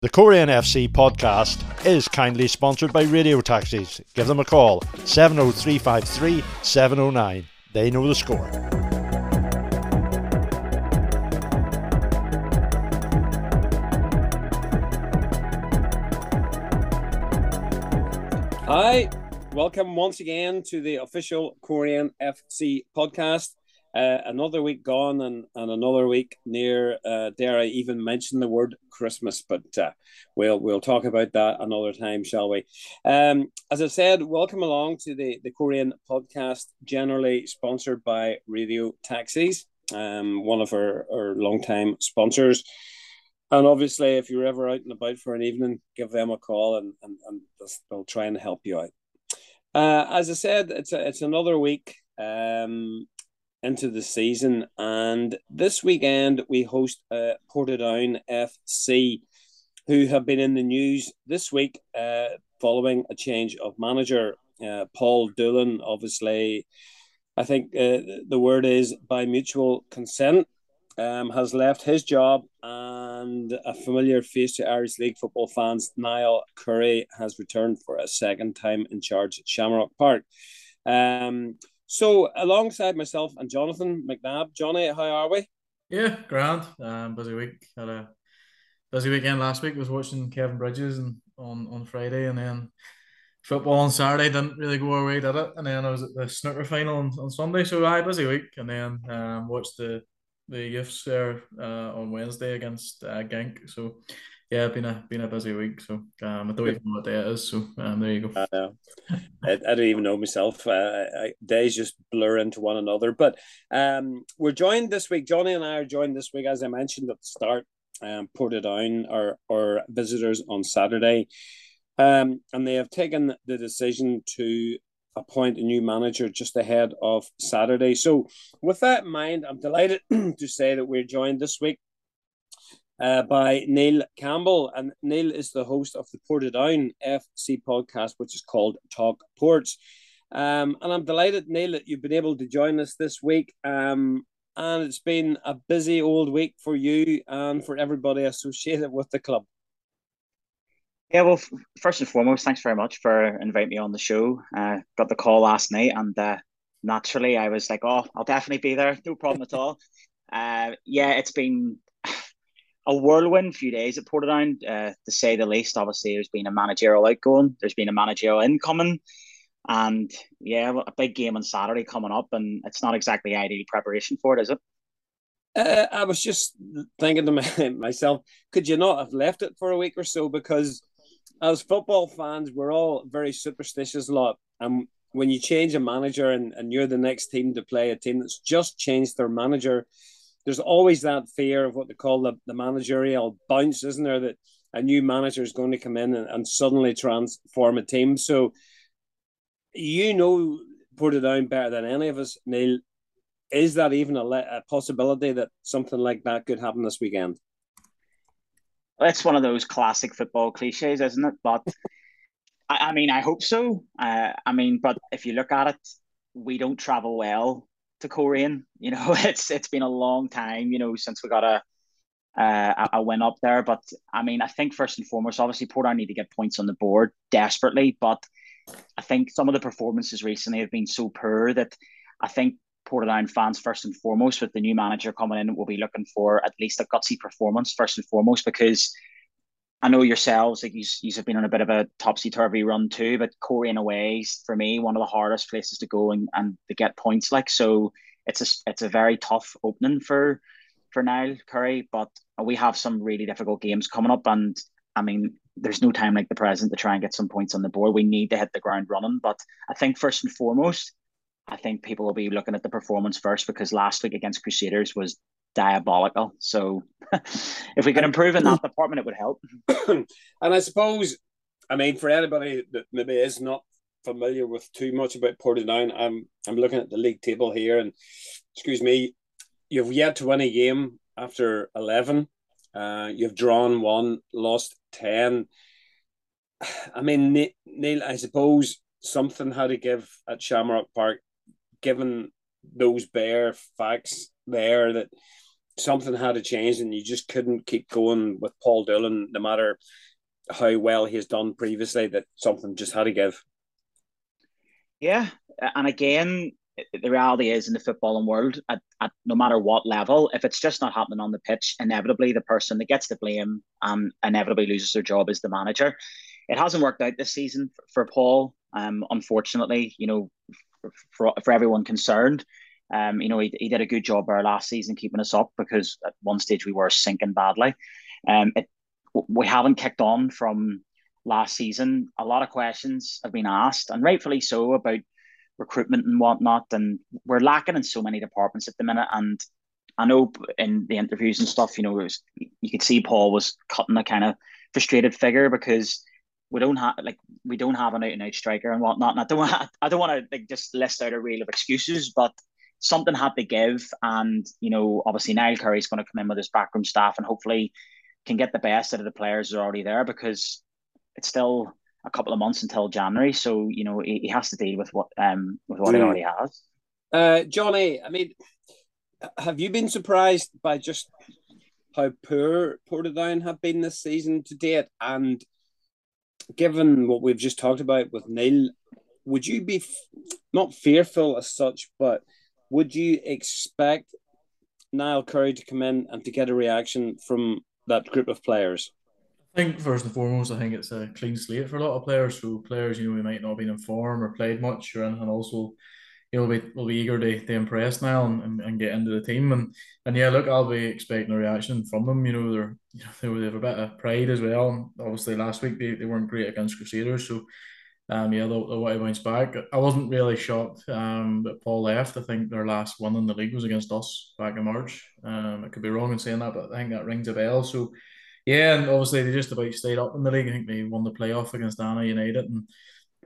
The Korean FC podcast is kindly sponsored by Radio Taxis. Give them a call, 70353 709. They know the score. Hi, welcome once again to the official Korean FC podcast. Another week gone and another week near, dare I even mention the word Christmas, but we'll talk about that another time, shall we? As I said, welcome along to the Corian podcast, generally sponsored by Radio Taxis, one of our long-time sponsors. And obviously, if you're ever out and about for an evening, give them a call and they'll try and help you out. As I said, it's another week. Into the season, and this weekend we host Portadown FC, who have been in the news this week following a change of manager. Paul Doolan, obviously, I think the word is by mutual consent, has left his job, and a familiar face to Irish League football fans, Niall Currie, has returned for a second time in charge at Shamrock Park. So, alongside myself and Jonathan McNabb. Johnny, how are we? Yeah, grand. Busy week. Had a busy weekend last week. Was watching Kevin Bridges on Friday, and then football on Saturday didn't really go our way, did it? And then I was at the snooker final on Sunday. So, busy week. And then watched the youths there on Wednesday against Genk. So, yeah, been a busy week, so I don't even know what day it is, so there you go. I don't even know myself. Days just blur into one another, but we're joined this week. Johnny and I are joined this week, as I mentioned at the start, Portadown, our visitors on Saturday, and they have taken the decision to appoint a new manager just ahead of Saturday. So with that in mind, I'm delighted to say that we're joined this week by Neil Campbell, and Neil is the host of the Portadown FC podcast, which is called Talk Ports. And I'm delighted, Neil, that you've been able to join us this week. And it's been a busy old week for you and for everybody associated with the club. Yeah, well, first and foremost, thanks very much for inviting me on the show. Got the call last night, and naturally I was like, oh, I'll definitely be there. No problem at all. Yeah, it's been a whirlwind few days at Portadown, to say the least. Obviously, there's been a managerial outgoing, there's been a managerial incoming, and yeah, a big game on Saturday coming up, and it's not exactly ideal preparation for it, is it? I was just thinking to myself, could you not have left it for a week or so? Because as football fans, we're all very superstitious lot, and when you change a manager and you're the next team to play a team that's just changed their manager, there's always that fear of what they call the managerial bounce, isn't there? That a new manager is going to come in and suddenly transform a team. So, you know Portadown better than any of us, Neil. Is that even a possibility that something like that could happen this weekend? Well, it's one of those classic football cliches, isn't it? But, I mean, I hope so. But if you look at it, we don't travel well to Corian. You know, it's been a long time, you know, since we got a win up there. But I mean, I think first and foremost, obviously Portadown need to get points on the board desperately, but I think some of the performances recently have been so poor that I think Portadown fans, first and foremost, with the new manager coming in, will be looking for at least a gutsy performance first and foremost, because I know yourselves, like you have been on a bit of a topsy-turvy run too, but Corian away is, for me, one of the hardest places to go and to get points. Like, so it's a very tough opening for Niall Currie, but we have some really difficult games coming up, and I mean, there's no time like the present to try and get some points on the board. We need to hit the ground running, but I think first and foremost, I think people will be looking at the performance first, because last week against Crusaders was diabolical. So if we can improve in that department, it would help. And I suppose, I mean, for anybody that maybe is not familiar with too much about Portadown, I'm looking at the league table here, and excuse me, you've yet to win a game after 11. You've drawn one, lost 10. I mean, Neil, I suppose something had to give at Shamrock Park, given those bare facts there, that something had to change, and you just couldn't keep going with Paul Doolan, no matter how well he has done previously, that something just had to give. Yeah, and again, the reality is in the footballing world, at no matter what level, if it's just not happening on the pitch, inevitably the person that gets the blame inevitably loses their job is the manager. It hasn't worked out this season for Paul, unfortunately, you know, for everyone concerned. You know, he did a good job there last season keeping us up, because at one stage we were sinking badly. We haven't kicked on from last season. A lot of questions have been asked, and rightfully so, about recruitment and whatnot, and we're lacking in so many departments at the minute. And I know in the interviews and stuff, you know, you could see Paul was cutting a kind of frustrated figure, because we don't have an out-and-out striker and whatnot. And I don't want to like just list out a reel of excuses, but something had to give. And you know, obviously Niall Currie is going to come in with his backroom staff and hopefully can get the best out of the players that are already there, because it's still a couple of months until January, so you know he has to deal with what he already has. Johnny, I mean, have you been surprised by just how poor Portadown have been this season to date? And given what we've just talked about with Neil, would you be not fearful as such, but would you expect Niall Currie to come in and to get a reaction from that group of players? I think first and foremost, I think it's a clean slate for a lot of players. So players, you know, who might not have been in form or played much or anything, also, you know, will be eager to impress now and get into the team. And yeah, look, I'll be expecting a reaction from them. You know, they have a bit of pride as well. And obviously, last week they weren't great against Crusaders, so yeah, they'll want to bounce back. I wasn't really shocked that Paul left. I think their last one in the league was against us back in March. I could be wrong in saying that, but I think that rings a bell. So. Yeah, and obviously they just about stayed up in the league. I think they won the playoff against Anna United and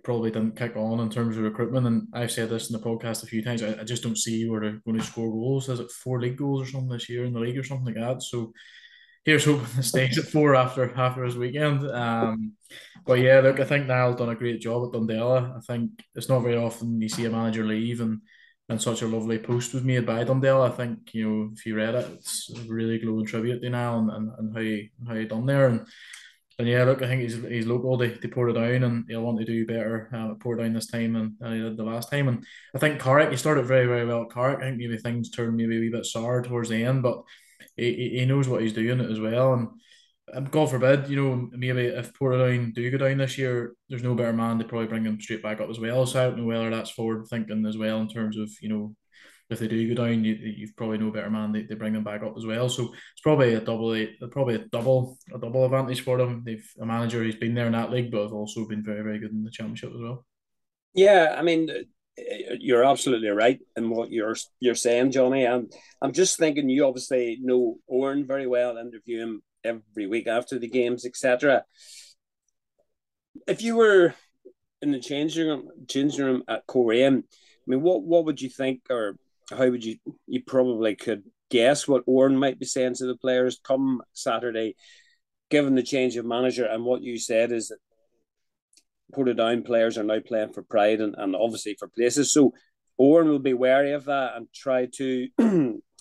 probably didn't kick on in terms of recruitment. And I've said this in the podcast a few times. I just don't see where they're going to score goals. Is it 4 league goals or something this year in the league or something like that? So here's hoping it stays at 4 after this weekend. But yeah, look, I think Niall's done a great job at Dundela. I think it's not very often you see a manager leave and such a lovely post was made by Dundela. I think, you know, if you read it, it's a really glowing tribute to Niall and how he done there. And yeah, look, I think he's local. They Portadown, and he'll want to do better at Portadown this time than he did the last time. And I think Carrick, he started very, very well at Carrick. I think maybe things turned maybe a wee bit sour towards the end, but he knows what he's doing as well. And God forbid, you know, maybe if Portadown do go down this year, there's no better man to probably bring them straight back up as well. So I don't know whether that's forward thinking as well in terms of, you know, if they do go down, you've probably no better man to bring them back up as well. So it's probably a double advantage for them. They've a manager who's been there in that league, but have also been very, very good in the championship as well. Yeah, I mean, you're absolutely right in what you're saying, Johnny. I'm just thinking, you obviously know Oran very well, interview him every week after the games, etc. If you were in the changing room at Corian, I mean, what would you think, or how would you probably could guess what Oran might be saying to the players come Saturday, given the change of manager? And what you said is that Portadown players are now playing for pride and obviously for places. So Oran will be wary of that and try to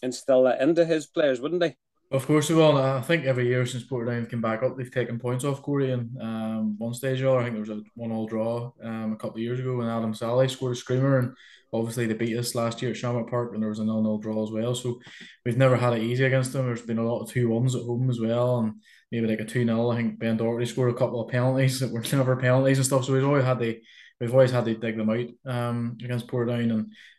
instill that into his players, wouldn't they? Of course they will. I think every year since Portadown came back up, they've taken points off Corian. One stage or other, I think there was a 1-1 draw a couple of years ago when Adam Sally scored a screamer, and obviously they beat us last year at Shamrock Park when there was a 0-0 draw as well. So we've never had it easy against them. There's been a lot of 2-1s at home as well, and maybe like a 2-0. I think Ben Doherty scored a couple of penalties that were never penalties and stuff. So we've always had to dig them out against Portadown,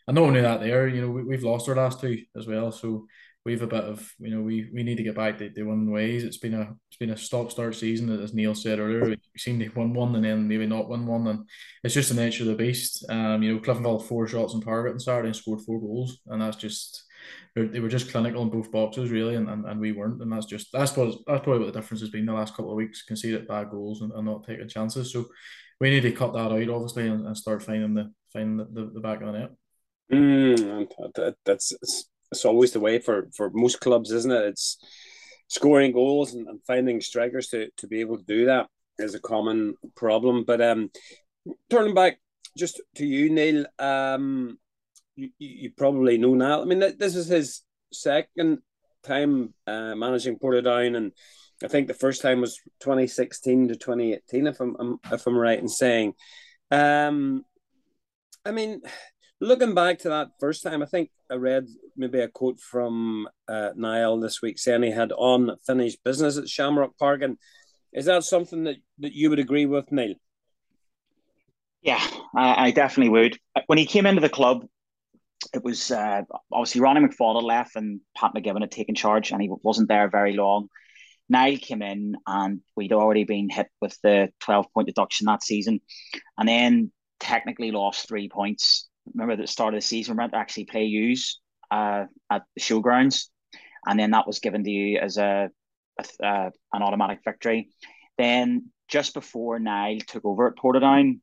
and not only that there, you know, we've lost our last 2 as well. So we've a bit of, you know, we need to get back to winning ways. It's been a stop-start season, as Neil said earlier. We seem to win one and then maybe not win one, and it's just the nature of the beast. You know, Cliftonville had 4 shots on target on Saturday and scored 4 goals, and that's just, they were just clinical in both boxes really, and we weren't, and that's probably what the difference has been the last couple of weeks, conceded bad goals and not taking chances. So we need to cut that out obviously and start finding the back of the net. It's always the way for most clubs, isn't it? It's scoring goals and finding strikers to be able to do that is a common problem. But turning back just to you, Neil, you probably know Niall. I mean, this is his second time managing Portadown, and I think the first time was 2016 to 2018, if I'm right in saying. I mean, looking back to that first time, I think I read maybe a quote from Niall this week saying he had unfinished business at Shamrock Park. And is that something that you would agree with, Neil? Yeah, I definitely would. When he came into the club, it was obviously Ronnie McFadden left and Pat McGibbon had taken charge, and he wasn't there very long. Niall came in and we'd already been hit with the 12-point deduction that season, and then technically lost 3 points. Remember, at the start of the season, we were meant to actually play U's at the Showgrounds, and then that was given to you as an automatic victory. Then just before Niall took over at Portadown,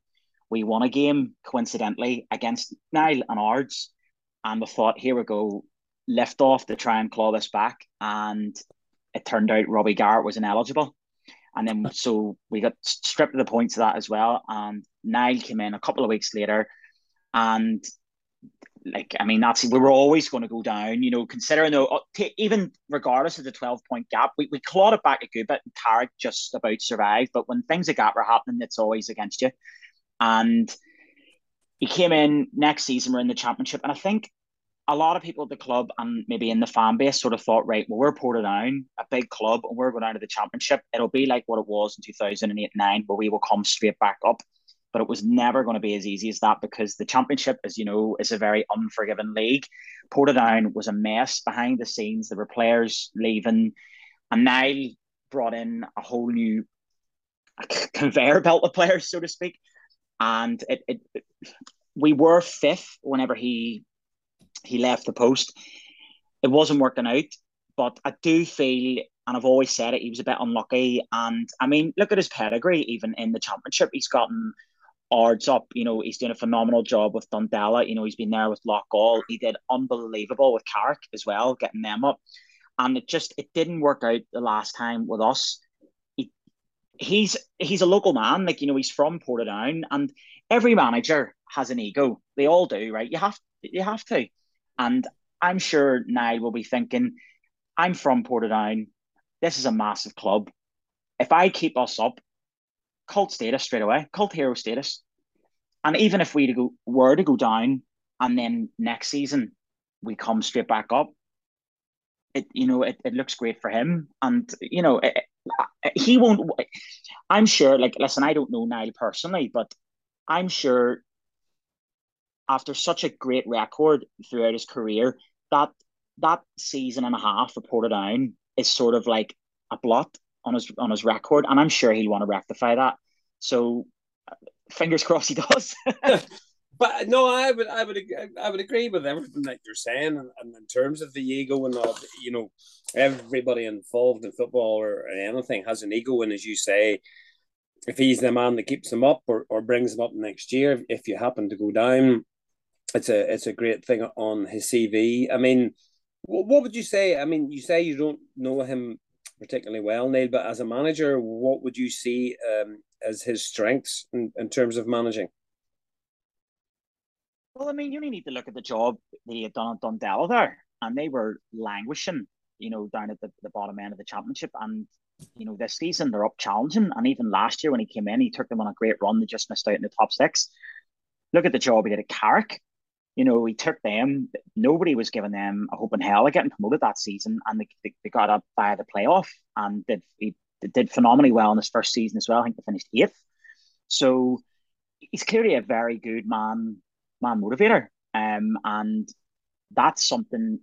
we won a game, coincidentally, against Niall and Ards. And we thought, here we go, lift off to try and claw this back. And it turned out Robbie Garrett was ineligible. And then so we got stripped of the points of that as well. And Niall came in a couple of weeks later. And, like, I mean, that's, we were always going to go down, you know, considering, though, even regardless of the 12-point gap, we clawed it back a good bit and Carrick just about survived. But when things like that were happening, it's always against you. And he came in next season, we're in the championship. And I think a lot of people at the club and maybe in the fan base sort of thought, right, well, we're Portadown, a big club, and we're going down to the championship. It'll be like what it was in 2008-09, where we will come straight back up. But it was never going to be as easy as that, because the championship, as you know, is a very unforgiving league. Portadown was a mess behind the scenes. There were players leaving. And Niall brought in a whole new conveyor belt of players, so to speak. And we were fifth whenever he left the post. It wasn't working out, but I do feel, and I've always said it, he was a bit unlucky. And, I mean, look at his pedigree, even in the championship. He's gotten Ards up. You know, he's doing a phenomenal job with Dundela. You know, he's been there with Lochgall. He did unbelievable with Carrick as well, getting them up. And it didn't work out the last time with us. He's a local man, like, you know, he's from Portadown, and every manager has an ego. They all do, right? You have to. And I'm sure Niall will be thinking, I'm from Portadown. This is a massive club. If I keep us up, cult status straight away, cult hero status. And even if we were to go down, and then next season we come straight back up, it looks great for him. And, you know, he won't, I'm sure, like, listen, I don't know Niall personally, but I'm sure after such a great record throughout his career, that season and a half for Portadown is sort of like a blot on his record, and I'm sure he'll want to rectify that. So fingers crossed he does. But no, I would agree with everything that you're saying, and in terms of the ego and all, you know, everybody involved in football or anything has an ego, and as you say, if he's the man that keeps them up or brings them up next year, if you happen to go down, it's a great thing on his CV. I mean, what would you say? I mean, you say you don't know him particularly well, Neil, but as a manager, what would you see as his strengths in terms of managing? Well, I mean, you only need to look at the job that he had done at Dundela there, and they were languishing, you know, down at the bottom end of the championship. And, you know, this season they're up challenging, and even last year when he came in, he took them on a great run. They just missed out in the top six. Look at the job he did at Carrick. You know, he took them. Nobody was giving them a hope in hell of getting promoted that season, and they got up by the playoff, and they did phenomenally well in his first season as well. I think they finished eighth. So he's clearly a very good man motivator, and that's something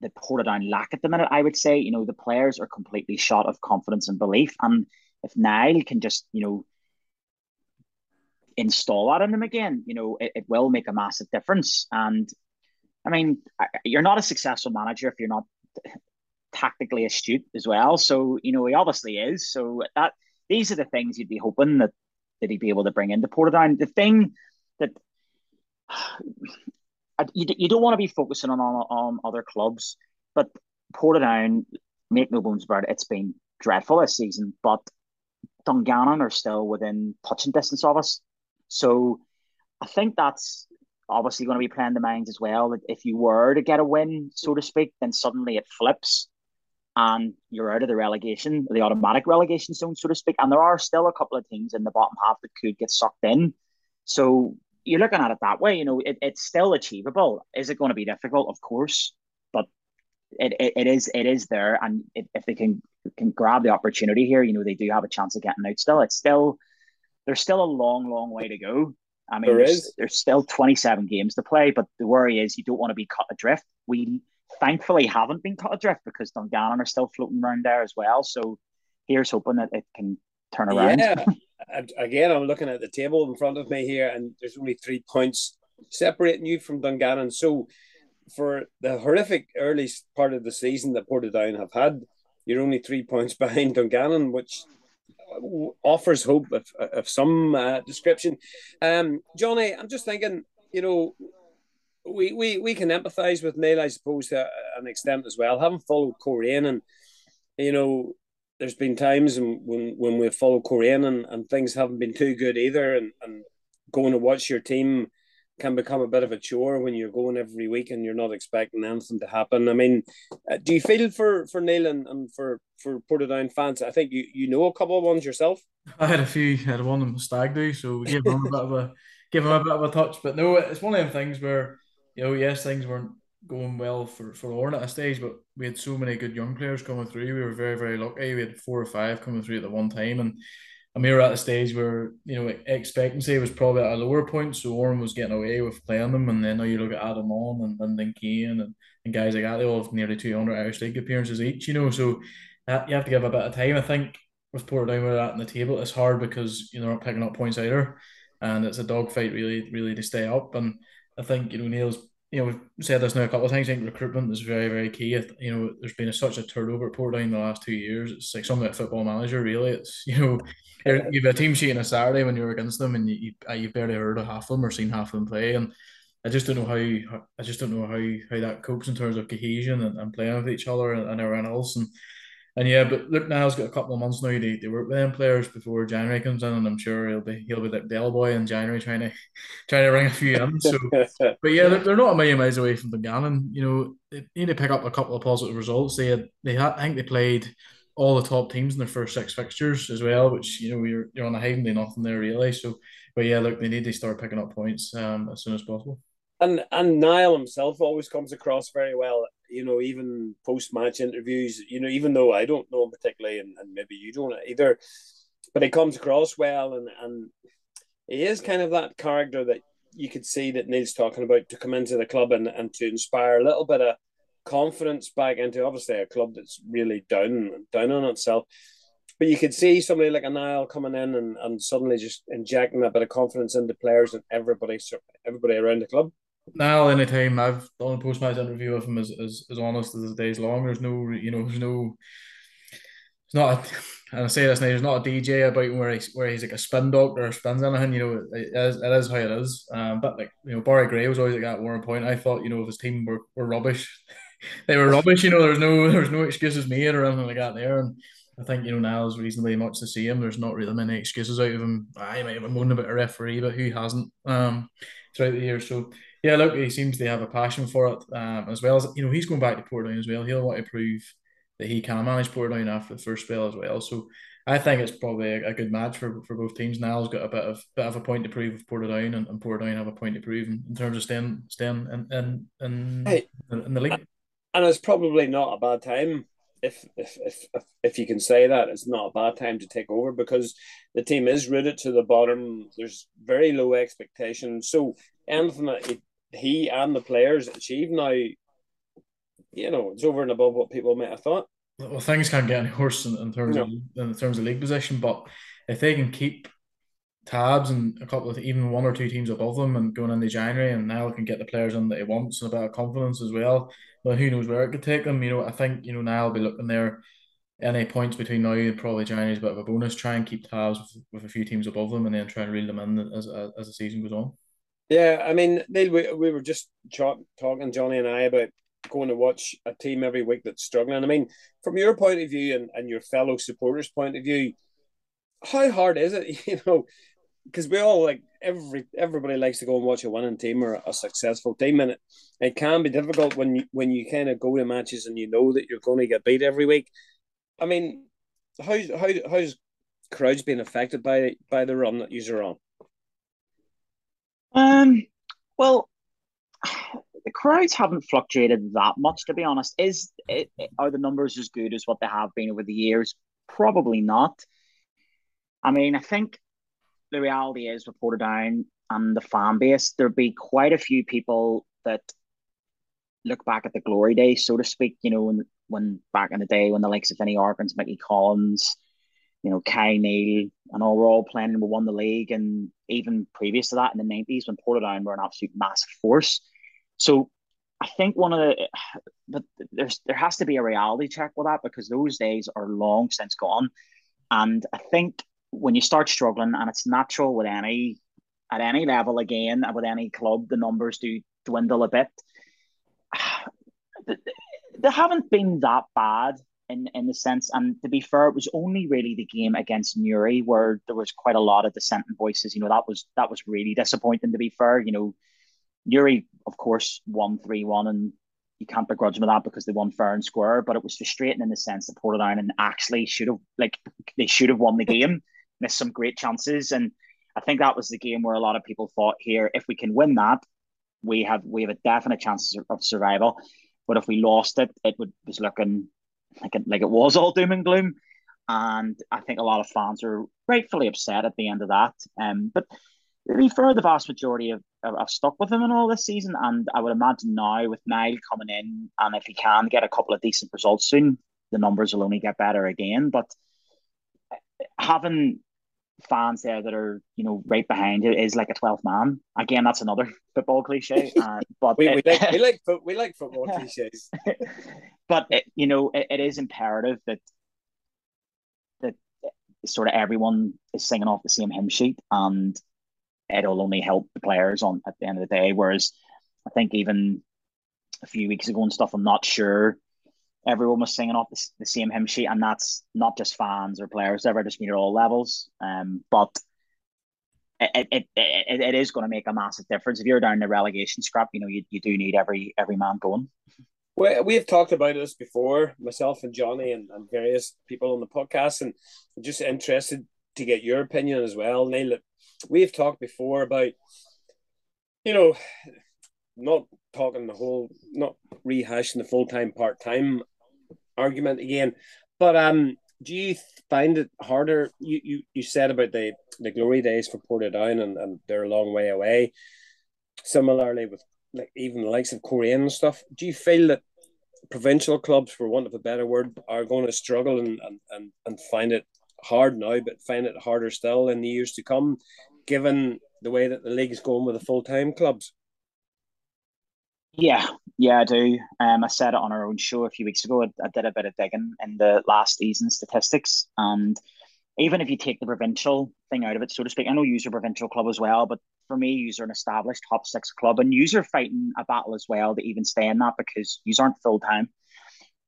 that Portadown lack at the minute, I would say. You know, the players are completely shot of confidence and belief, and if Niall can just, you know, install that in them again, you know, it will make a massive difference. And I mean, you're not a successful manager if you're not tactically astute as well, so, you know, he obviously is. So that these are the things you'd be hoping that he'd be able to bring into Portadown. The thing that you don't want to be focusing on other clubs, but Portadown, make no bones about it, it's been dreadful this season, but Dungannon are still within touching distance of us. So I think that's obviously going to be playing the minds as well. That if you were to get a win, so to speak, then suddenly it flips and you're out of the relegation, the automatic relegation zone, so to speak. And there are still a couple of teams in the bottom half that could get sucked in. So you're looking at it that way. You know, it's still achievable. Is it going to be difficult? Of course. But it is there. And if they can grab the opportunity here, you know, they do have a chance of getting out still. There's still a long, long way to go. I mean, there's still 27 games to play, but the worry is you don't want to be cut adrift. We thankfully haven't been cut adrift because Dungannon are still floating around there as well. So here's hoping that it can turn around. Yeah. Again, I'm looking at the table in front of me here, and there's only 3 points separating you from Dungannon. So for the horrific early part of the season that Portadown have had, you're only 3 points behind Dungannon, which offers hope of some description. Johnny, I'm just thinking, you know, we can empathise with Neil, I suppose, to an extent as well. I haven't followed Corian, and, you know, there's been times when we've followed Corian and things haven't been too good either, and going to watch your team can become a bit of a chore when you're going every week and you're not expecting anything to happen. I mean, do you feel for Neil and for Portadown fans? I think you know a couple of ones yourself. I had a few. I had one in Stag Do, so we gave him a bit of a touch. But no, it's one of them things where, you know, yes, things weren't going well for Oran at a stage, but we had so many good young players coming through. We were very, very lucky. We had 4 or 5 coming through at the one time, and we were at a stage where, you know, expectancy was probably at a lower point, so Oran was getting away with playing them. And then now you look at Adam On and Lyndon Keane and guys like that, they all have nearly 200 Irish League appearances each, you know, so that, you have to give a bit of time. I think with Portadown where they're at in the table, it's hard because, you know, they're not picking up points either, and it's a dogfight really, really to stay up. And I think, you know, Neil's, you know, we've said this now a couple of times, I think recruitment is very, very key. You know, there's been such a turnover at Portadown the last 2 years. It's like something like Football Manager, really. It's, you know, you've a team sheet on a Saturday when you're against them, and you've barely heard of half of them or seen half of them play. And I just don't know how that copes in terms of cohesion and playing with each other and everyone else. And yeah, but look, Niall's got a couple of months now to work with them players before January comes in, and I'm sure he'll be like Bell Boy in January trying to ring a few in. So, but yeah, they're not a million miles away from Dungannon. You know, they need to pick up a couple of positive results. I think they played all the top teams in their first 6 fixtures as well, which, you know, you're on a hiding day nothing there really. So, but yeah, look, they need to start picking up points as soon as possible. And Niall himself always comes across very well, you know, even post-match interviews, you know, even though I don't know him particularly, and maybe you don't either, but he comes across well, and he is kind of that character that you could see that Neil's talking about, to come into the club and to inspire a little bit of confidence back into, obviously, a club that's really down on itself. But you could see somebody like a Niall coming in and suddenly just injecting a bit of confidence into players and everybody around the club. Niall, any time I've done a post-match interview with him, is as honest as the day's long. There's not a DJ about where he's like a spin doctor or spins anything. You know, it is how it is. But like, you know, Barry Gray was always like that at one point. I thought, you know, if his team were rubbish, they were rubbish. You know, there was no excuses made or anything like that there. And I think, you know, Niall's reasonably much the same. There's not really many excuses out of him. I might have been moaning about a referee, but who hasn't throughout the year? So yeah, look, he seems to have a passion for it, as well as, you know, he's going back to Portadown as well. He'll want to prove that he can manage Portadown after the first spell as well. So I think it's probably a good match for both teams. Niall's got a bit of a point to prove with Portadown, and Portadown have a point to prove in terms of staying in the league. And it's probably not a bad time. If you can say that, it's not a bad time to take over, because the team is rooted to the bottom. There's very low expectation. So anything that he and the players achieve now, you know, it's over and above what people might have thought. Well, things can't get any worse in terms of league position, but if they can keep tabs and a couple of even 1 or 2 teams above them and going into January, and Niall can get the players in that he wants and a bit of confidence as well, but who knows where it could take them. You know, I think, you know, Niall will be looking there. Any points between now and probably January is a bit of a bonus. Try and keep tabs with a few teams above them, and then try and reel them in as the season goes on. Yeah, I mean, Neil, we were just talking, Johnny and I, about going to watch a team every week that's struggling. I mean, from your point of view and your fellow supporters' point of view, how hard is it, you know, because we all, like, everybody likes to go and watch a winning team or a successful team, and it can be difficult when you kind of go to matches and you know that you're going to get beat every week. I mean, how's crowds being affected by the run that you're on? Well, the crowds haven't fluctuated that much, to be honest. Are the numbers as good as what they have been over the years? Probably not. I mean, I think the reality is with Portadown and the fan base, there'd be quite a few people that look back at the glory days, so to speak, you know, when back in the day when the likes of Vinnie Arkins, Mickey Collins, you know, Kai Neal and all were all playing and we won the league, and even previous to that in the 90s when Portadown were an absolute massive force. So I think there has to be a reality check with that, because those days are long since gone. And I think when you start struggling, and it's natural with at any level again, with any club, the numbers do dwindle a bit. They haven't been that bad in the sense, and to be fair, it was only really the game against Newry where there was quite a lot of dissenting voices. You know, that was really disappointing, to be fair. You know, Newry, of course, won 3-1, and you can't begrudge them that because they won fair and square, but it was frustrating in the sense that Portadown and actually should have won the game, missed some great chances. And I think that was the game where a lot of people thought, here, if we can win that, we have a definite chance of survival. But if we lost it, it was looking like it was all doom and gloom. And I think a lot of fans are rightfully upset at the end of that. But to be fair, the vast majority I've stuck with him in all this season, and I would imagine now with Niall coming in, and if he can get a couple of decent results soon, the numbers will only get better again. But having fans there that are, you know, right behind you is like a 12th man. Again, that's another football cliche. But we like football cliches. But it is imperative that sort of everyone is singing off the same hymn sheet, and it'll only help the players on at the end of the day. Whereas I think even a few weeks ago and stuff, I'm not sure everyone was singing off the same hymn sheet, and that's not just fans or players ever, just mean at all levels. But it is going to make a massive difference. If you're down the relegation scrap, you know, you do need every man going. Well, we've talked about this before, myself and Johnny and various people on the podcast, and I'm just interested to get your opinion as well, Neil. We've talked before about, you know, not rehashing the full-time, part-time argument again, but do you find it harder? You said about the glory days for Portadown, and they're a long way away. Similarly with even the likes of Corian and stuff, do you feel that provincial clubs, for want of a better word, are going to struggle and find it hard now, but find it harder still in the years to come, given the way that the league's going with the full-time clubs? Yeah, I do. I said it on our own show a few weeks ago. I did a bit of digging in the last season statistics, and even if you take the provincial thing out of it, so to speak, I know user provincial club as well, but for me, user an established top six club, and user fighting a battle as well to even stay in that, because you aren't full-time.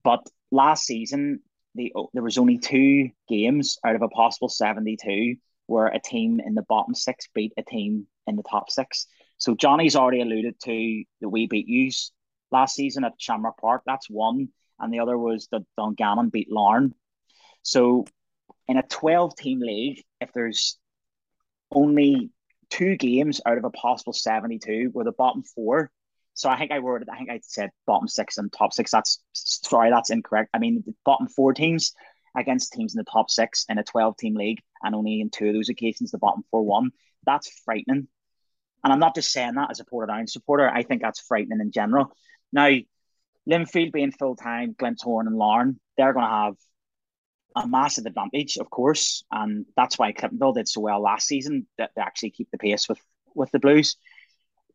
But last season, there was only 2 games out of a possible 72 where a team in the bottom six beat a team in the top six. So Johnny's already alluded to that we beat U's last season at Shamrock Park. That's one. And the other was that Dungannon beat Larne. So in a 12-team league, if there's only 2 games out of a possible 72 where the bottom 4, so I said bottom 6 and top 6. That's incorrect. I mean, the bottom 4 teams against teams in the top 6 in a 12-team league, and only in 2 of those occasions the bottom 4 won. That's frightening. And I'm not just saying that as a Portadown supporter. I think that's frightening in general. Now, Linfield being full-time, Glentoran and Larne, they're going to have a massive advantage, of course. And that's why Cliftonville did so well last season, that they actually keep the pace with the Blues.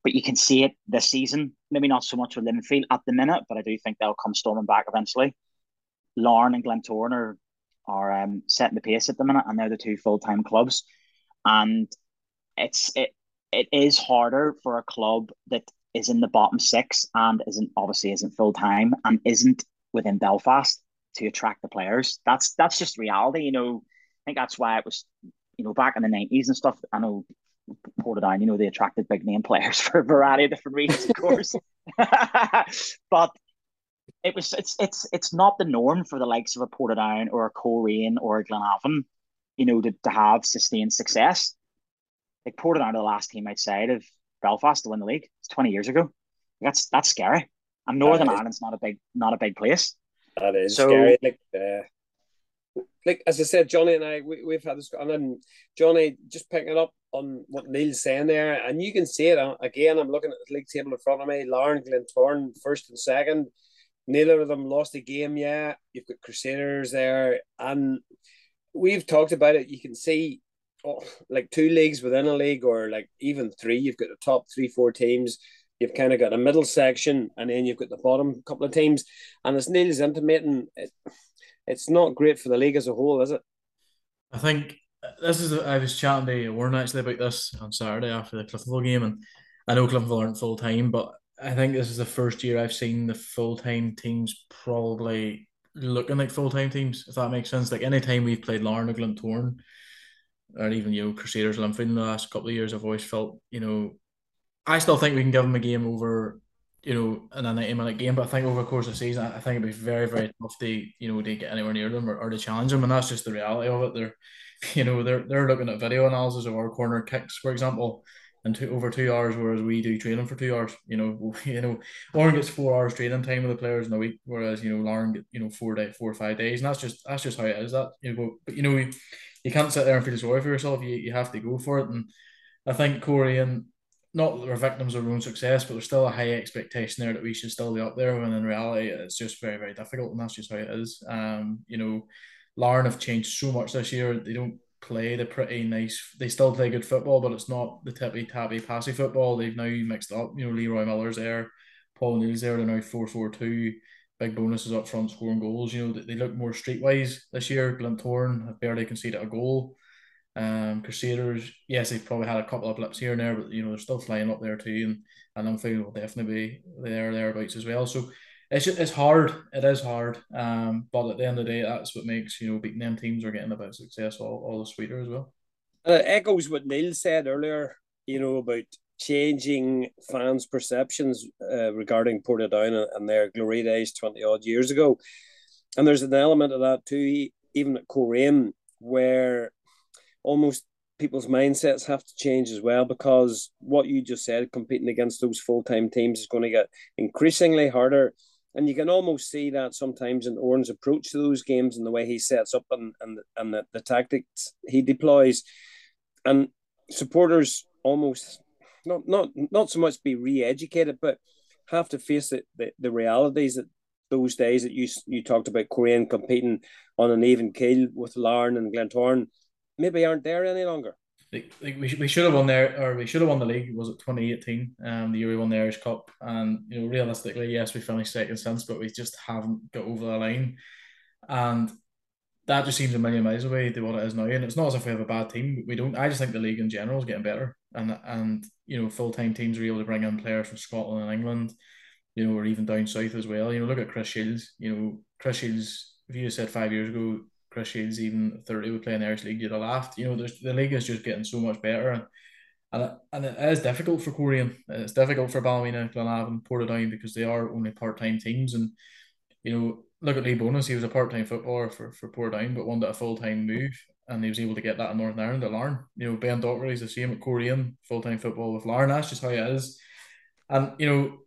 But you can see it this season. Maybe not so much with Linfield at the minute, but I do think they'll come storming back eventually. Larne and Glentoran are setting the pace at the minute, and they're the 2 full-time clubs. And it is harder for a club that is in the bottom 6 and isn't full-time and isn't within Belfast to attract the players. That's just reality. You know, I think that's why it was, you know, back in the 90s and stuff. I know Portadown, you know, they attracted big name players for a variety of different reasons, of course. But it's not the norm for the likes of a Portadown or a Corian or a Glenavon, you know, to have sustained success. Like Portadown are the last team outside of Belfast to win the league. It's 20 years ago. That's scary. And Northern Ireland's not a big place. That is so scary. Like as I said, Johnny and I, we've had this, and then Johnny just picking up on what Neil's saying there, and you can see it again. I'm looking at the league table in front of me. Larne, Glentoran, first and second. Neither of them lost a game yet. You've got Crusaders there, and we've talked about it. You can see, like two leagues within a league, or like even three. You've got the top 3-4 teams. You've kind of got a middle section, and then you've got the bottom couple of teams. And as Neil's intimating, it's not great for the league as a whole, is it? I think this is, I was chatting to Oran actually about this on Saturday after the Cliftonville game, and I know Cliftonville aren't full-time, but I think this is the first year I've seen the full-time teams probably looking like full-time teams, if that makes sense. Like any time we've played Larne or Glentoran, or even, you know, Crusaders, Linfield in the last couple of years, I've always felt, you know, I still think we can give them a game over, you know, in a 90-minute game, but I think over the course of the season, I think it'd be very, very tough to, you know, to get anywhere near them or to challenge them, and that's just the reality of it. They're, you know, they're looking at video analysis of our corner kicks, for example, in over 2 hours, whereas we do training for 2 hours. You know, Oran gets 4 hours training time with the players in a week, whereas, you know, Larne get, you know, 4 or 5 days, and that's just how it is. That, you know, but you know, you can't sit there and feel sorry for yourself. You have to go for it, and I think Corey and. Not that we're victims of our own success, but there's still a high expectation there that we should still be up there, when in reality it's just very, very difficult, and that's just how it is. You know, Larne have changed so much this year. They don't play the pretty nice, they still play good football, but it's not the tippy-tappy passy football. They've now mixed up, you know, Leroy Miller's there, Paul Neal's there, they're now 4-4-2, big bonuses up front, scoring goals. You know, they look more streetwise this year. Glentoran have barely conceded a goal. Crusaders, yes, they've probably had a couple of blips here and there, but you know, they're still flying up there too, and Linfield will definitely be thereabouts as well. So it's hard, but at the end of the day, that's what makes, you know, beating them teams or getting a bit of success all the sweeter as well. It echoes what Neil said earlier, you know, about changing fans' perceptions regarding Portadown and their glory days 20 odd years ago. And there's an element of that too, even at Corian, where almost people's mindsets have to change as well, because what you just said, competing against those full-time teams is going to get increasingly harder. And you can almost see that sometimes in Oran's approach to those games and the way he sets up and the tactics he deploys. And supporters almost, not so much be re-educated, but have to face the realities that those days that you talked about, Korean competing on an even keel with Larne and Glentoran, maybe aren't there any longer. Like we should have won there, or we should have won the league. Was it 2018? The year we won the Irish Cup, and you know, realistically, yes, we finished second since, but we just haven't got over the line, and that just seems a million miles away to what it is now. And it's not as if we have a bad team. We don't. I just think the league in general is getting better, and you know, full time teams are able to bring in players from Scotland and England, you know, or even down south as well. You know, look at Chris Shields. You know, Chris Shields. If you said 5 years ago, Chris Shields, even 30, would play in the Irish League, you'd have laughed. You know, the league is just getting so much better. And it is difficult for Corian. It's difficult for Ballymena, Glenavon, Portadown, because they are only part-time teams. And, you know, look at Lee Bonus. He was a part-time footballer for Portadown, but wanted a full-time move. And he was able to get that in Northern Ireland at Larne. You know, Ben Docherty's the same at Corian, full-time football with Larne. That's just how it is. And, you know,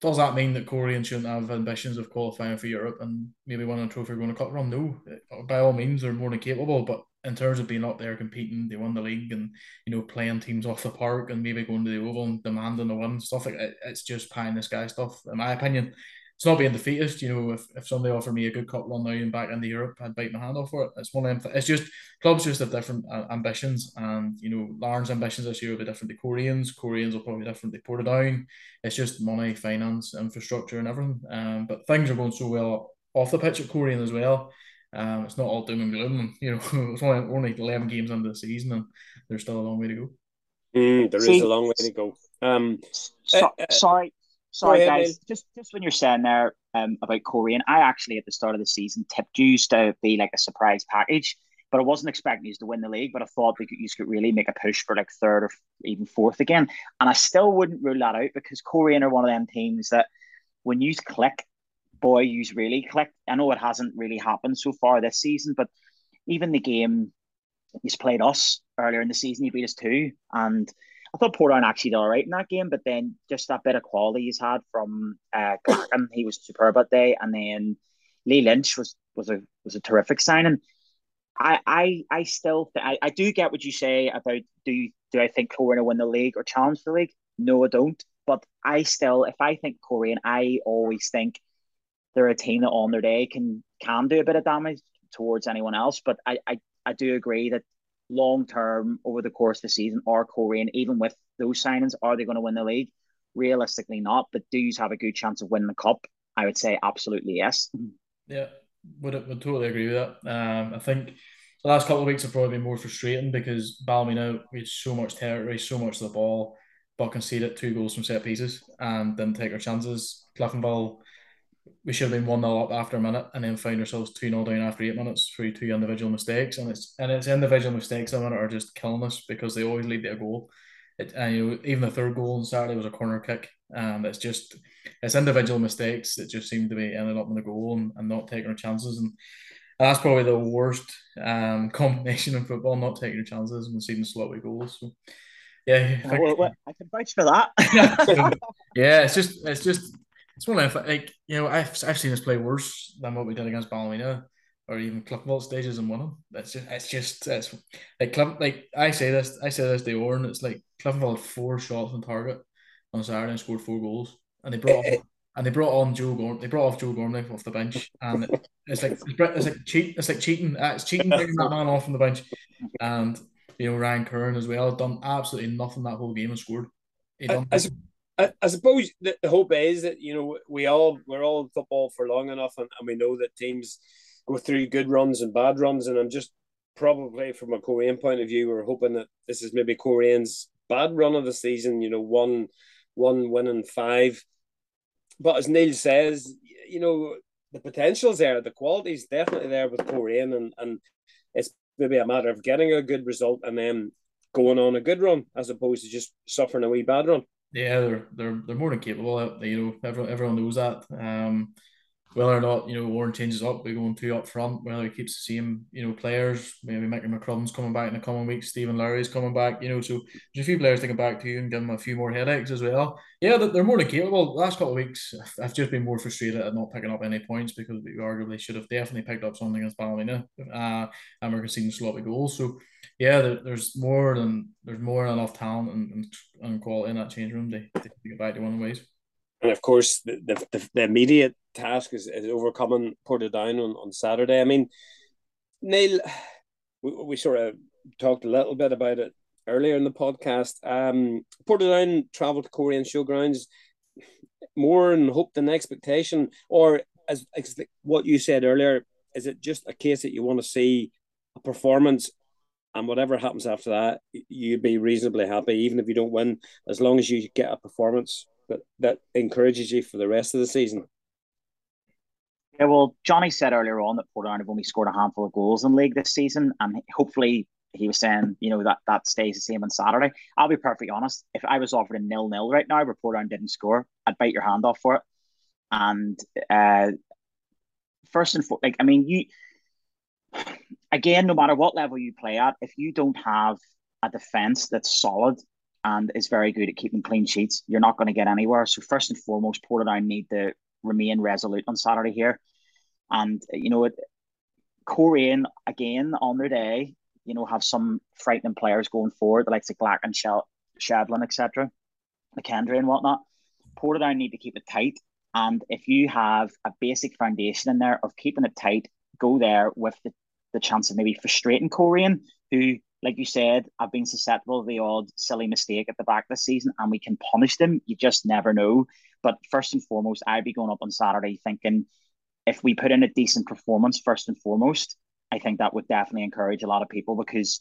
does that mean that Corian shouldn't have ambitions of qualifying for Europe and maybe winning a trophy or going to cup run? No, by all means, they're more than capable. But in terms of being up there competing, they won the league and, you know, playing teams off the park and maybe going to the Oval and demanding a win, stuff like that, it's just pie in the sky stuff. In my opinion, it's not being defeatist. You know, if somebody offered me a good cup run now and back into Europe, I'd bite my hand off for it. It's one of them. It's just clubs just have different ambitions, and you know, Larne's ambitions this year will be different to Corian's. Corian's will probably be different to Portadown. It's just money, finance, infrastructure, and everything. But things are going so well off the pitch at Corian as well. It's not all doom and gloom. You know, it's only 11 games into the season, and there's still a long way to go. There is a long way to go. Sorry, guys, just when you're saying there about Corian, I actually at the start of the season tipped you to be like a surprise package, But I wasn't expecting us to win the league, but I thought they could, you could really make a push for like third or even fourth again. And I still wouldn't rule that out, because Corian are one of them teams that when you click, boy, you really click. I know it hasn't really happened so far this season, but even the game he's played us earlier in the season, he beat us 2. And I thought Portadown actually did all right in that game, but then just that bit of quality he's had from Clarkham, he was superb that day. And then Lee Lynch was a terrific signing. I do get what you say about do I think Corian will win the league or challenge the league? No, I don't. But I still, if I think Corian, I always think they're a team that on their day can do a bit of damage towards anyone else. But I do agree that long term, over the course of the season, are Corian, even with those signings, are they going to win the league? Realistically not. But do you have a good chance of winning the cup? I would say absolutely yes. Yeah. Would totally agree with that. I think the last couple of weeks have probably been more frustrating because Ballymena, we had so much territory, so much of the ball, but conceded 2 goals from set pieces and didn't take our chances. Cliftonville, we should have been 1-0 up after a minute and then found ourselves 2-0 down after 8 minutes through 2 individual mistakes. And it's individual mistakes at the minute are just killing us because they always lead to a goal. Even the third goal on Saturday was a corner kick. It's individual mistakes that just seem to be ending up in the goal and not taking our chances. And that's probably the worst combination in football, not taking your chances and seeing the slot with goals. So yeah, I can vouch for that. Yeah, it's one of I've seen us play worse than what we did against Ballymena or even Cliftonville stages and won them. I say this to Oran, it's like Cliftonville had 4 shots on target on Saturday and scored 4 goals, and they brought on Joe Gormley. They brought off Joe Gormley off the bench, and it's like cheating. It's cheating bringing that man off from the bench, and Ryan Curran as well done absolutely nothing that whole game and scored. I suppose the hope is that we're all in football for long enough, and we know that teams go through good runs and bad runs, and I'm just probably from a Korean point of view, we're hoping that this is maybe Korean's bad run of the season. One win in 5. But as Neil says, the potential's there, the quality's definitely there with Corian, and it's maybe a matter of getting a good result and then going on a good run as opposed to just suffering a wee bad run. Yeah, they're more than capable. Everyone knows that. Whether or not Warren changes up, we're going 2 up front. Whether he keeps the same players, maybe Mickey McCrum's coming back in the coming weeks. Stephen Lowry's coming back. So there's a few players to get back to you and give them a few more headaches as well. Yeah, they're more than capable. The last couple of weeks, I've just been more frustrated at not picking up any points because we arguably should have definitely picked up something against Ballymena, and we're conceding sloppy goals. So yeah, there's more than enough talent and quality in that change room to get back to one of the ways. And of course, the immediate task is overcoming Portadown on Saturday. I mean, Neil, we sort of talked a little bit about it earlier in the podcast. Portadown travelled to Korean Showgrounds more in hope than expectation, or as what you said earlier, is it just a case that you want to see a performance and whatever happens after that, you'd be reasonably happy, even if you don't win, as long as you get a performance that encourages you for the rest of the season? Yeah, well, Johnny said earlier on that Portadown have only scored a handful of goals in the league this season, and hopefully he was saying, that stays the same on Saturday. I'll be perfectly honest, if I was offered a 0-0 right now where Portadown didn't score, I'd bite your hand off for it. And first and foremost, no matter what level you play at, if you don't have a defence that's solid and is very good at keeping clean sheets, you're not going to get anywhere. So first and foremost, Portadown need to remain resolute on Saturday here. And, Corian, again, on their day, have some frightening players going forward, the likes of Black and Shevlin, etc., McKendry and whatnot. Portadown need to keep it tight. And if you have a basic foundation in there of keeping it tight, go there with the chance of maybe frustrating Corian, who, like you said, I've been susceptible to the odd silly mistake at the back this season, and we can punish them. You just never know. But first and foremost, I'd be going up on Saturday thinking if we put in a decent performance first and foremost, I think that would definitely encourage a lot of people, because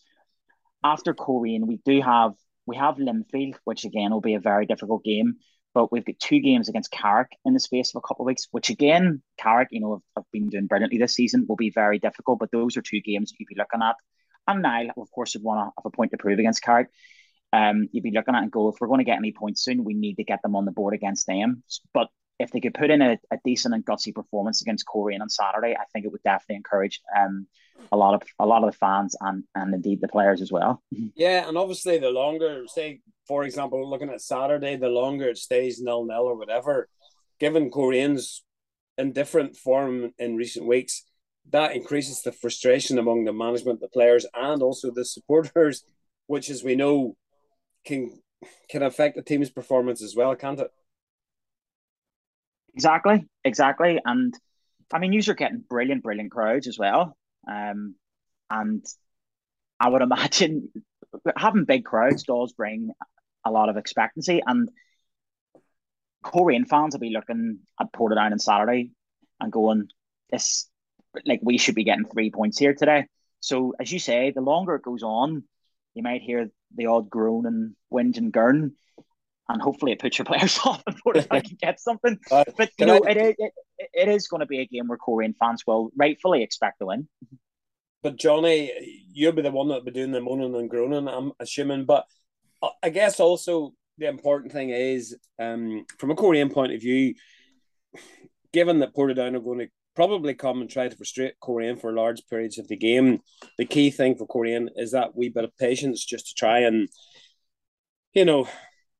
after Korean, we have Linfield, which again will be a very difficult game, but we've got 2 games against Carrick in the space of a couple of weeks, which again, Carrick, have been doing brilliantly this season, will be very difficult, but those are 2 games that you'd be looking at And Niall, of course, would want to have a point to prove against Carrick. You'd be looking at it and go, if we're going to get any points soon, we need to get them on the board against them. But if they could put in a decent and gutsy performance against Corian on Saturday, I think it would definitely encourage a lot of the fans and indeed the players as well. Yeah, and obviously the longer, say, for example, looking at Saturday, the longer it stays 0-0 or whatever, given Corian's indifferent form in recent weeks, that increases the frustration among the management, the players, and also the supporters, which, as we know, can affect the team's performance as well, can't it? Exactly. And I mean, you're getting brilliant crowds as well. And I would imagine having big crowds does bring a lot of expectancy. And Korean fans will be looking at Portadown on Saturday and going, this, like, we should be getting 3 points here today. So, as you say, the longer it goes on, you might hear the odd groan and whinge and gurn. And hopefully it puts your players off and Portadown can get something. But you know, it is going to be a game where Korean fans will rightfully expect to win. But Johnny, you'll be the one that'll be doing the moaning and groaning, I'm assuming. But I guess also the important thing is, from a Korean point of view, given that Portadown are going to probably come and try to frustrate Corian for large periods of the game, the key thing for Corian is that wee bit of patience, just to try and, you know,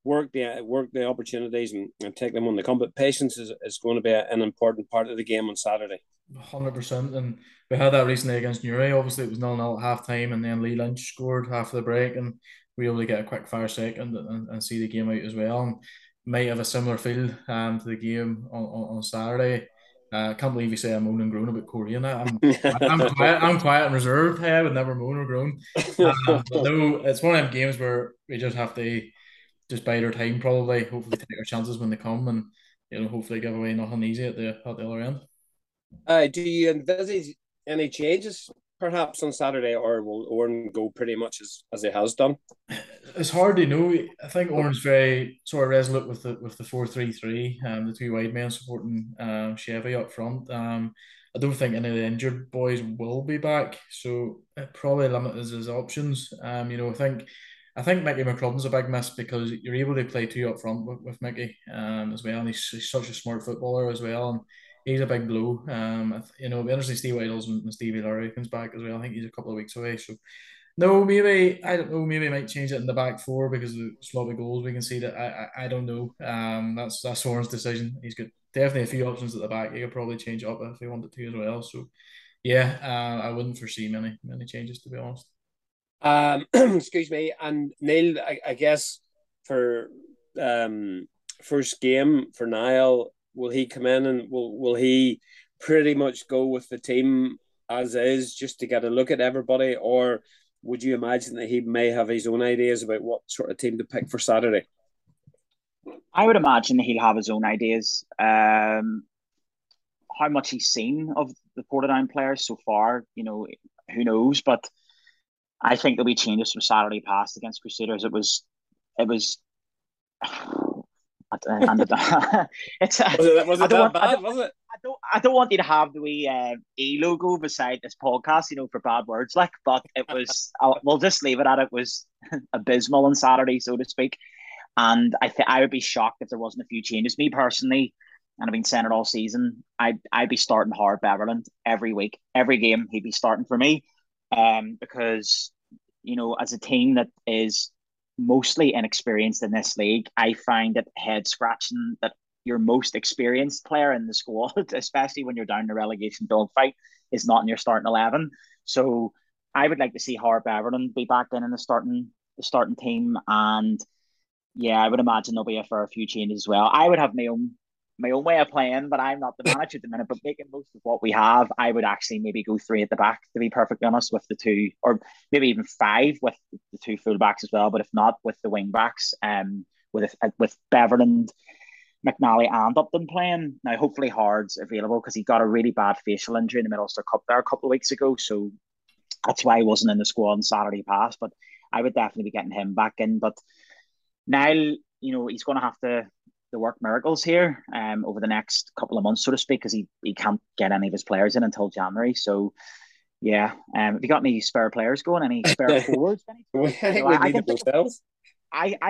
work the opportunities and take them on the come. But patience is going to be an important part of the game on Saturday. 100%. And we had that recently against Newry. Obviously, it was 0-0 at halftime, and then Lee Lynch scored after the break, and we were able to get a quick fire second and see the game out as well. And might have a similar feel to the game on Saturday. I can't believe you say I moan and groan about Korean. I'm quiet and reserved. Hey, I would never moan or groan. But no, it's one of them games where we just have to just bide our time, probably. Hopefully, take our chances when they come, and you know, hopefully give away nothing easy at the other end. Do you envisage any changes perhaps on Saturday, or will Oran go pretty much as it has done? It's hard to know. I think Oran's very sort of resolute with the 4-3-3, the two wide men supporting Chevy up front. I don't think any of the injured boys will be back, so it probably limits his options. You know, I think Mickey McCrudden's a big miss, because you're able to play two up front with Mickey as well, and he's such a smart footballer as well, and he's a big blow. You know, it'll be interesting to see Waddles and Stevie Larry comes back as well. I think he's a couple of weeks away. So, no, maybe, I don't know, maybe might change it in the back four because of the sloppy goals we can see. That I don't know. That's Oran's decision. He's got definitely a few options at the back. He could probably change up if he wanted to as well. So, yeah, I wouldn't foresee many changes, to be honest. Excuse me. And Neil, I guess for first game for Niall, will he come in and will he pretty much go with the team as is just to get a look at everybody? Or would you imagine that he may have his own ideas about what sort of team to pick for Saturday? I would imagine he'll have his own ideas. How much he's seen of the Portadown players so far, you know, who knows? But I think there'll be changes from Saturday past against Crusaders. It was... Was it that bad? I don't want you to have the wee E logo beside this podcast, you know, for bad words, like. But it was, we'll just leave it at it was abysmal on Saturday, so to speak. And I would be shocked if there wasn't a few changes. Me personally, and I've been saying it all season, I'd be starting Howard Beverland every week, every game. He'd be starting for me, because you know, as a team that is mostly inexperienced in this league, I find it head scratching that your most experienced player in the squad, especially when you're down the relegation dogfight, is not in your starting 11. So I would like to see Howard Beverland be back in the starting team, and yeah, I would imagine there'll be a fair few changes as well. I would have my own way of playing, but I'm not the manager at the minute. But making most of what we have, I would actually maybe go three at the back, to be perfectly honest, with the two, or maybe even five with the two fullbacks as well. But if not, with the wing backs, with Beverland, McNally and Upton playing. Now, hopefully Hard's available, because he got a really bad facial injury in the Munster Cup there a couple of weeks ago. So that's why he wasn't in the squad on Saturday past. But I would definitely be getting him back in. But Niall, you know, he's going to have to work miracles here over the next couple of months, so to speak, because he can't get any of his players in until January. So Yeah. Have you got any spare players going? Any spare forwards? I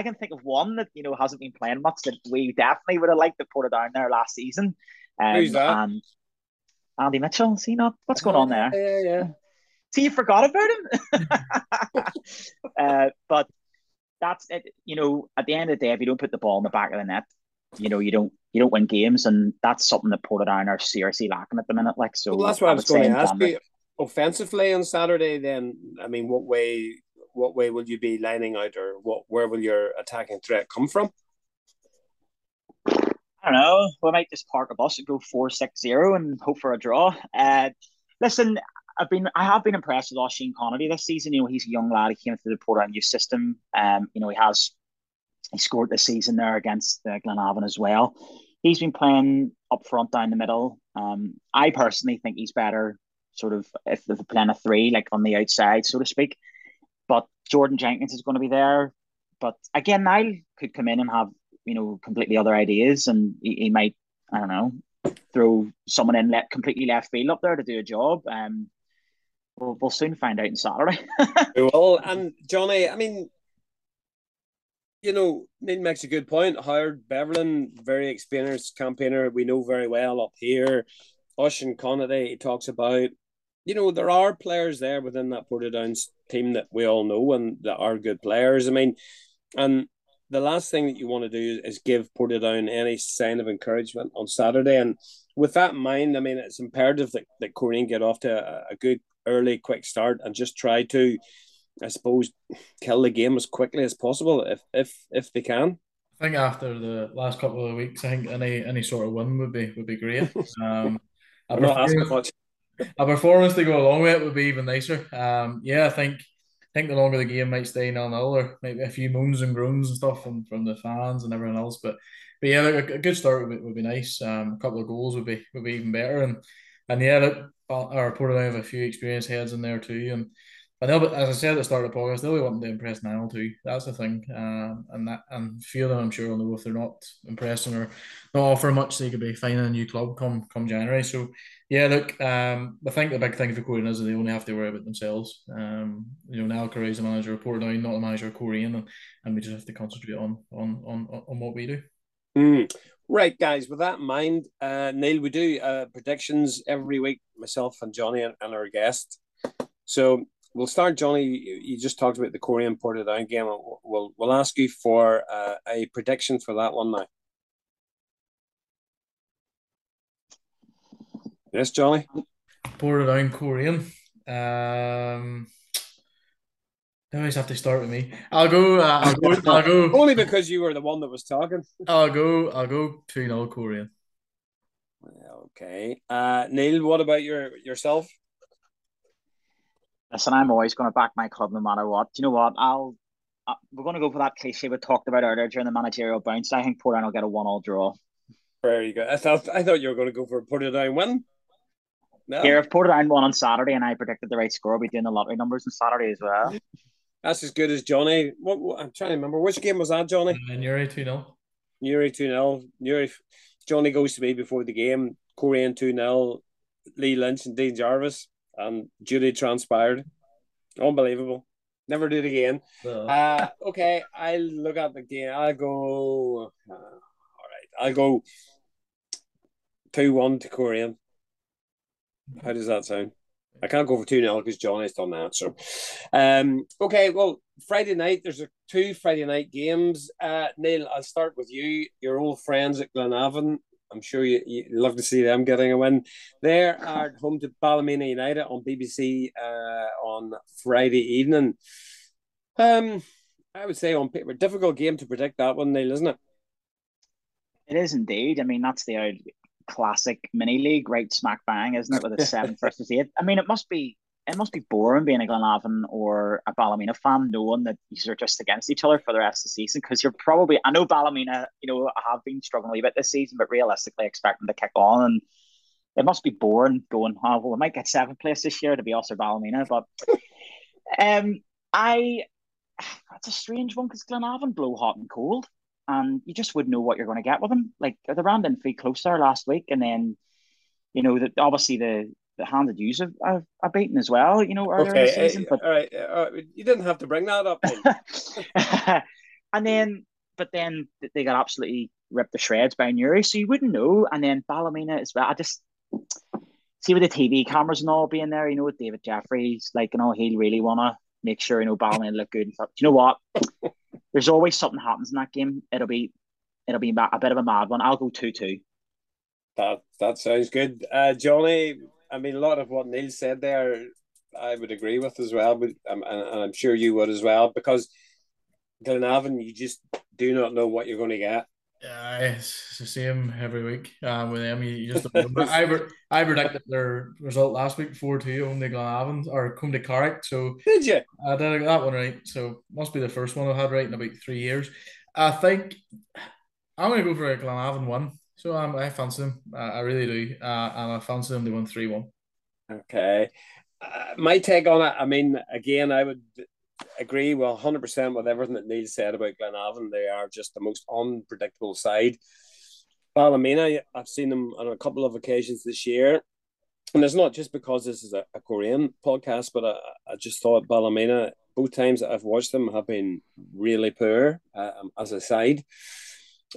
can think of one that, you know, hasn't been playing much that we definitely would have liked to put it down there last season. Who's that? And Andy Mitchell. See, not what's going on there. Yeah. See, you forgot about him. But that's it. You know, at the end of the day, if you don't put the ball in the back of the net, you know, you don't win games, and that's something that Portadown are seriously lacking at the minute. Like, so well, that's what I was going to ask you. Offensively on Saturday, then, I mean, what way will you be lining out, or where will your attacking threat come from? I don't know. We might just park a bus and go 4-6-0 and hope for a draw. Listen, I have been impressed with Oisin Conaty this season. You know, he's a young lad. He came through the Portadown youth system. You know, he scored this season there against Glenavon as well. He's been playing up front, down the middle. I personally think he's better, sort of, if they're playing a three, like on the outside, so to speak. But Jordan Jenkins is going to be there. But again, Niall could come in and have, you know, completely other ideas, and he might, I don't know, throw someone in completely left field up there to do a job. We'll soon find out on Saturday. We will. And Johnny, I mean, you know, Neil makes a good point. Howard Beverland, very experienced campaigner, we know very well up here. Oisin Conaty, he talks about, you know, there are players there within that Portadown team that we all know and that are good players. I mean, and the last thing that you want to do is give Portadown any sign of encouragement on Saturday. And with that in mind, I mean, it's imperative that Corian get off to a good early, quick start and just try to, I suppose, kill the game as quickly as possible if they can. I think after the last couple of weeks, I think any sort of win would be great. A performance to go along with it would be even nicer. Yeah, I think the longer the game might stay 0-0, or maybe a few moans and groans and stuff from the fans and everyone else. But yeah, look, a good start would be nice. A couple of goals would be even better. And yeah, look, our Portadown have a few experienced heads in there too. And as I said at the start of the podcast, they only want them to impress Niall too. That's the thing. And few of them, I'm sure, will know if they're not impressing or not offering much, they could be finding a new club come January. So, yeah, look, I think the big thing for Corian is that they only have to worry about themselves. You know, Niall Currie is the manager of Portadown, not the manager of Corian, and we just have to concentrate on what we do. Mm. Right, guys, with that in mind, Neil, we do predictions every week, myself and Johnny and our guest. So, we'll start, Johnny. You just talked about the Korean Portadown game. We'll ask you for a prediction for that one now. Yes, Johnny. Portadown Korean. They always have to start with me. I'll go. Only because you were the one that was talking. I'll go 2-0 Korean. Okay. Neil, what about yourself? Listen, I'm always going to back my club no matter what. Do you know what? We're going to go for that cliche we talked about earlier during the managerial bounce. I think Portadown will get a 1-1 draw. There you go. I thought you were going to go for a Portadown win. No. Yeah, if Portadown won on Saturday and I predicted the right score, we'd be doing the lottery numbers on Saturday as well. That's as good as Johnny. What I'm trying to remember. Which game was that, Johnny? Newry 2-0. Newry 2-0. Newry. Johnny goes to me before the game. Corian 2-0. Lee Lynch and Dean Jarvis. And duty transpired. Unbelievable. Never do it again. No. Okay, I'll look at the game. I'll go 2-1 to Corian. How does that sound? I can't go for 2-0 because Johnny's done that. So, okay, well, Friday night, there's two Friday night games. Neil, I'll start with you. Your old friends at Glenavon. I'm sure you love to see them getting a win. They are at home to Ballymena United on BBC on Friday evening. I would say on paper, difficult game to predict that one, Neil, isn't it? It is indeed. I mean, that's the old classic mini league, right smack bang, isn't it? With a 7 versus 8. I mean, it must be boring being a Glenavon or a Ballymena fan, knowing that you're just against each other for the rest of the season, because you're probably, I know Ballymena, you know, have been struggling a bit this season, but realistically expecting to kick on, and it must be boring going, oh, well, we might get 7th place this year to be us or Ballymena, but that's a strange one, because Glenavon blow hot and cold, and you just wouldn't know what you're going to get with them. Like, they ran Linfield close there last week, and then, you know, obviously the handed you a beating as well, you know, earlier in the season. But... All right. You didn't have to bring that up. Then. But then they got absolutely ripped to shreds by Newry, so you wouldn't know. And then Ballymena as well. I just see with the TV cameras and all being there, you know, with David Jeffries, like, you know, he'll really want to make sure, you know, Ballymena look good and stuff. Do you know what? There's always something happens in that game. It'll be a bit of a mad one. I'll go 2-2. That sounds good, Johnny. I mean, a lot of what Neil said there, I would agree with as well, but and I'm sure you would as well, because Glenavon, you just do not know what you're going to get. Yeah, it's the same every week with them. You just don't know. I predicted their result last week, 4-2, home to Glenavon or home to Carrick. So did you? I did get that one right. So must be the first one I've had right in about 3 years. I think I'm going to go for a Glenavon one. So I fancy them. I really do. And I fancy them. They won 3-1. Okay. My take on it, I mean, again, I would agree 100% with everything that Neil said about Glenavon. They are just the most unpredictable side. Ballymena, I've seen them on a couple of occasions this year. And it's not just because this is a Korean podcast, but I just thought Ballymena, both times that I've watched them, have been really poor as a side.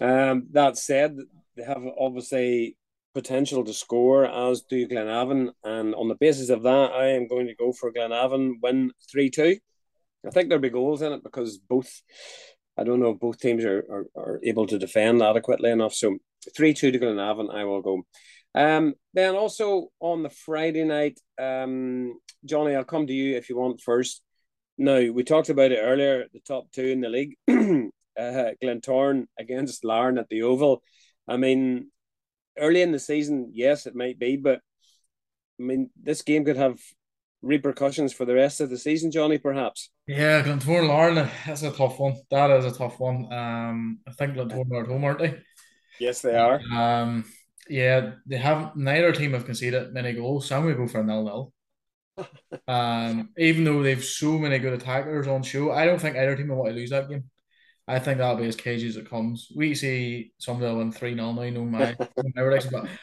That said, they have obviously potential to score, as do Glenavon. And on the basis of that, I am going to go for Glenavon win 3-2. I think there'll be goals in it because both teams are able to defend adequately enough. So 3-2 to Glenavon, I will go. Then also on the Friday night, Johnny, I'll come to you if you want first. Now, we talked about it earlier, the top two in the league. Glentoran against Larne at the Oval. I mean, early in the season, yes, it might be, but I mean, this game could have repercussions for the rest of the season, Johnny, perhaps. Yeah, Glentoran Larne, that's a tough one. That is a tough one. I think Glentoran are at home, aren't they? Yes, they are. Yeah, they have neither team have conceded many goals, so I'm going to go for a 0-0. Even though they've so many good attackers on show, I don't think either team will want to lose that game. I think that'll be as cagey as it comes. We see somebody win 3-0 now, no mind. But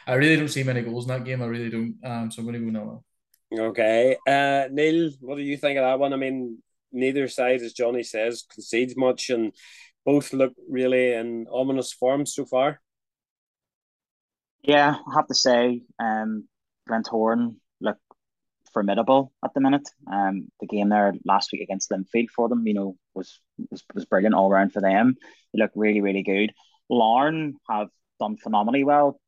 I really don't see many goals in that game. I really don't. So I'm going to go 0-0. Okay. Neil, what do you think of that one? I mean, neither side, as Johnny says, concedes much, and both look really in ominous form so far. Yeah, I have to say, Glentoran look formidable at the minute. The game there last week against Linfield for them, you know, was brilliant all round for them. They look really, really good. Larne have done phenomenally well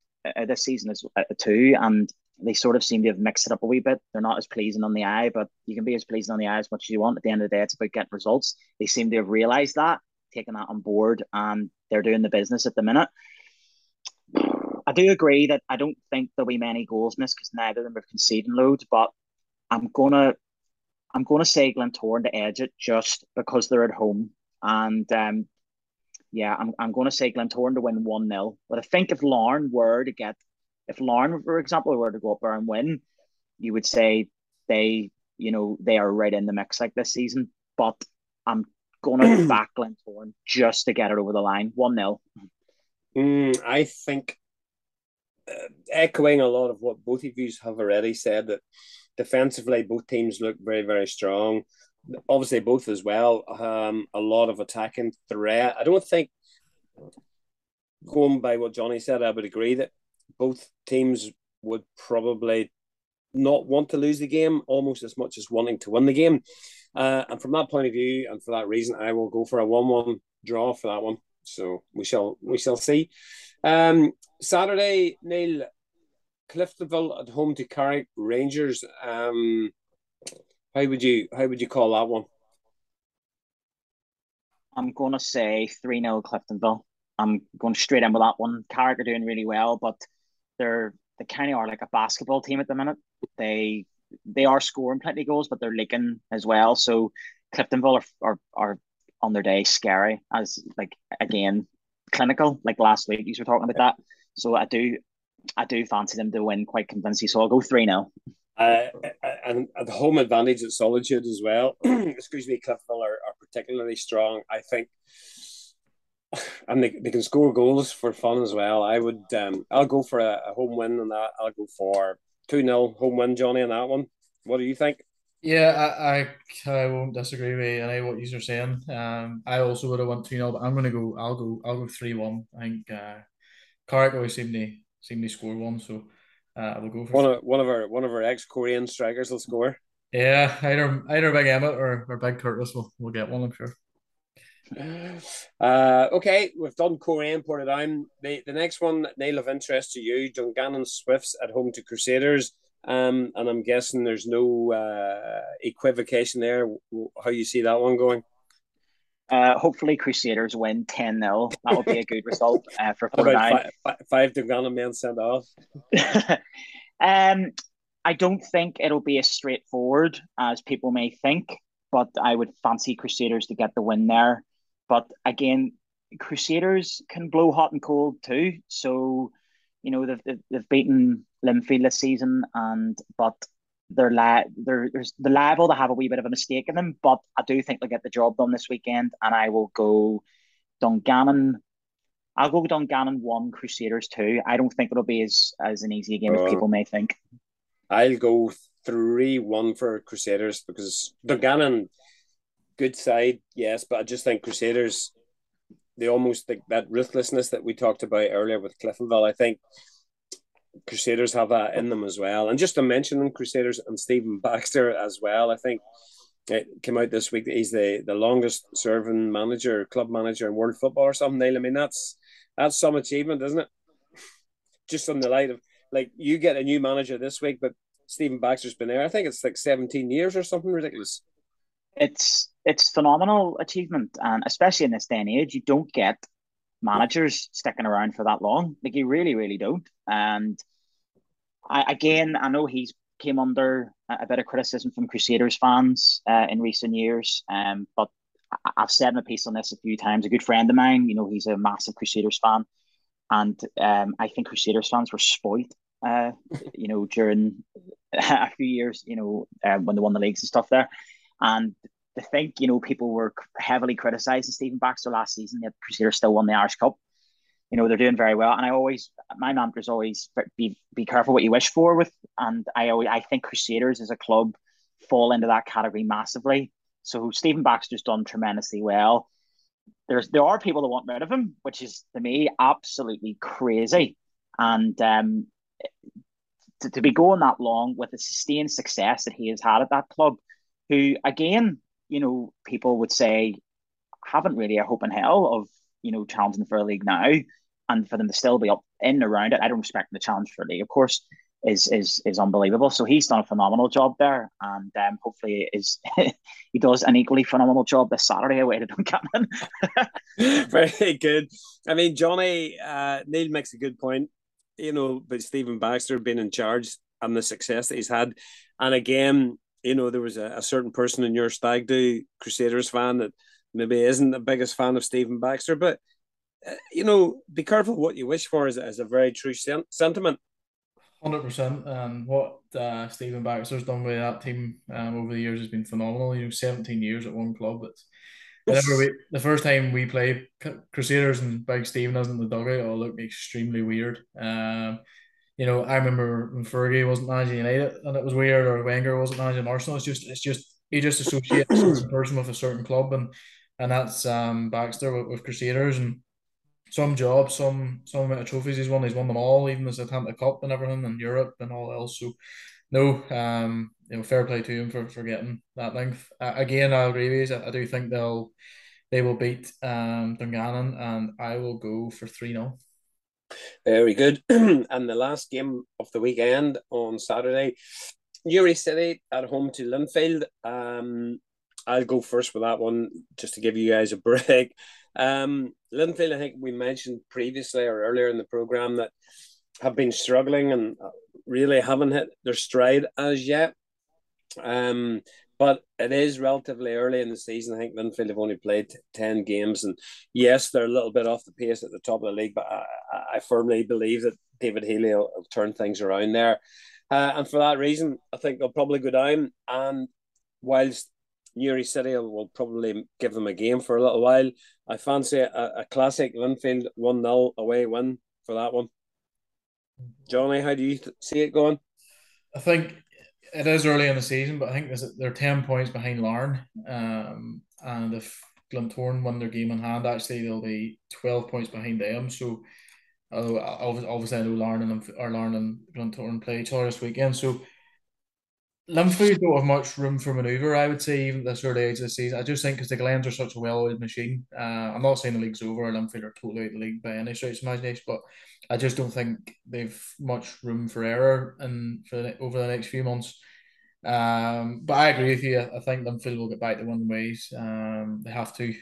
this season as too, and they sort of seem to have mixed it up a wee bit. They're not as pleasing on the eye, but you can be as pleasing on the eye as much as you want. At the end of the day, it's about getting results. They seem to have realised that, taken that on board, and they're doing the business at the minute. I do agree that I don't think there'll be many goals missed because neither of them have conceded loads, but I'm gonna say Glentoran to edge it just because they're at home, and I'm gonna say Glentoran to win 1-0. But I think if Larne, for example, were to go up there and win, you would say they are right in the mix like this season. But I'm gonna back Glentoran just to get it over the line, 1-0. I think echoing a lot of what both of you have already said, that defensively, both teams look very, very strong. Obviously, both as well. A lot of attacking threat. I don't think, going by what Johnny said, I would agree that both teams would probably not want to lose the game almost as much as wanting to win the game. And from that point of view, and for that reason, I will go for a 1-1 draw for that one. So we shall see. Saturday, Neil, Cliftonville at home to Carrick Rangers. How would you call that one? I'm gonna say 3-0 Cliftonville. I'm going straight in with that one. Carrick are doing really well, but they kind of are like a basketball team at the minute. They are scoring plenty of goals, but they're leaking as well. So Cliftonville are on their day scary, as like again clinical like last week. You were talking about that, so I do fancy them to win quite convincingly, so I'll go 3-0. And at the home advantage at Solitude as well. Excuse me, Cliftonville are particularly strong, I think, and they can score goals for fun as well. I'll go for a home win on that. I'll go for 2-0 home win, Johnny, on that one. What do you think? Yeah, I won't disagree with any of what you're saying. I also would have went 2-0, but I'm going to go. I'll go 3-1. I think Carrick always seem to score one, so I will go for one of our ex-Korean strikers will score. Yeah, either Big Emmett or Big Curtis will get one, I'm sure. Okay, we've done Corian, Portadown. The next one, Neil, of interest to you, Dungannon Swifts at home to Crusaders. And I'm guessing there's no equivocation there. How you see that one going? Hopefully Crusaders win 10-0. That would be a good result for Portadown. Five Dungannon men sent off. I don't think it'll be as straightforward as people may think, but I would fancy Crusaders to get the win there. But again, Crusaders can blow hot and cold too. So, you know, they've beaten Linfield this season, but they're liable to have a wee bit of a mistake in them. But I do think they'll get the job done this weekend, and I will go Dungannon. I'll go Dungannon 1, Crusaders 2. I don't think it'll be as an easy a game as people may think. I'll go 3-1 for Crusaders, because Dungannon, good side, yes, but I just think Crusaders, they almost think that ruthlessness that we talked about earlier with Cliftonville, I think Crusaders have that in them as well. And just to mention Crusaders and Stephen Baxter as well, I think it came out this week that he's the longest serving club manager in world football or something, Neil. I mean, that's some achievement, isn't it? Just in the light of, like, you get a new manager this week, but Stephen Baxter's been there, I think it's like 17 years or something ridiculous. It's phenomenal achievement, and especially in this day and age, you don't get managers sticking around for that long. Like, you really, really don't. And I know he's came under a bit of criticism from Crusaders fans in recent years. But I've said in a piece on this a few times, a good friend of mine, you know, he's a massive Crusaders fan, and I think Crusaders fans were spoiled. You know, during a few years, you know, when they won the leagues and stuff there. And I think, you know, people were heavily criticising Stephen Baxter last season, yet Crusaders still won the Irish Cup. You know, they're doing very well. And my mantra's always be careful what you wish for with. And I think Crusaders as a club fall into that category massively. So Stephen Baxter's done tremendously well. There are people that want rid of him, which is, to me, absolutely crazy. And to be going that long with the sustained success that he has had at that club, who, again, you know, people would say haven't really a hope in hell of, you know, challenging for a league now, and for them to still be up in and around it. I don't expect them to challenge for a league, of course, is unbelievable. So he's done a phenomenal job there, and hopefully he does an equally phenomenal job this Saturday away to Dungannon. Very good. I mean, Johnny, Neil makes a good point, you know, but Stephen Baxter being in charge and the success that he's had. And again, you know, there was a certain person in your stag do, Crusaders fan, that maybe isn't the biggest fan of Stephen Baxter, but, you know, be careful what you wish for is a very true sentiment. 100%. What Stephen Baxter's done with that team over the years has been phenomenal. You know, 17 years at one club. The first time we played Crusaders and Big Stephen isn't the dugout, it all looked extremely weird. You know, I remember when Fergie wasn't managing United, and it was weird, or Wenger wasn't managing Arsenal. It's just he just associates a certain person with a certain club, and that's Baxter with Crusaders, and some jobs, some amount of trophies he's won them all, even the Atlanta Cup and everything, and Europe and all else. So no, you know, fair play to him for getting that length. Again, I agree with you. I do think they will beat Dungannon, and I will go for 3-0. Very good. And the last game of the weekend on Saturday, Newry City at home to Linfield. I'll go first with that one just to give you guys a break. Linfield, I think we mentioned previously or earlier in the programme, that have been struggling and really haven't hit their stride as yet. But it is relatively early in the season. I think Linfield have only played 10 games. And yes, they're a little bit off the pace at the top of the league, but I firmly believe that David Healy will turn things around there. And for that reason, I think they'll probably go down. And whilst Newry City will probably give them a game for a little while, I fancy a classic Linfield 1-0 away win for that one. Johnny, how do you see it going? I think it is early in the season, but I think they're 10 points behind Larne. And if Glentoran win their game in hand, actually, they'll be 12 points behind them. So, although obviously I know Larne and Glentoran play each other this weekend. So, Linfield don't have much room for manoeuvre, I would say, even this early age of the season. I just think because the Glens are such a well-oiled machine. I'm not saying the league's over or Linfield are totally out of the league by any stretch of imagination, but I just don't think they've much room for error over the next few months. But I agree with you. I think Linfield will get back to winning ways. They have to.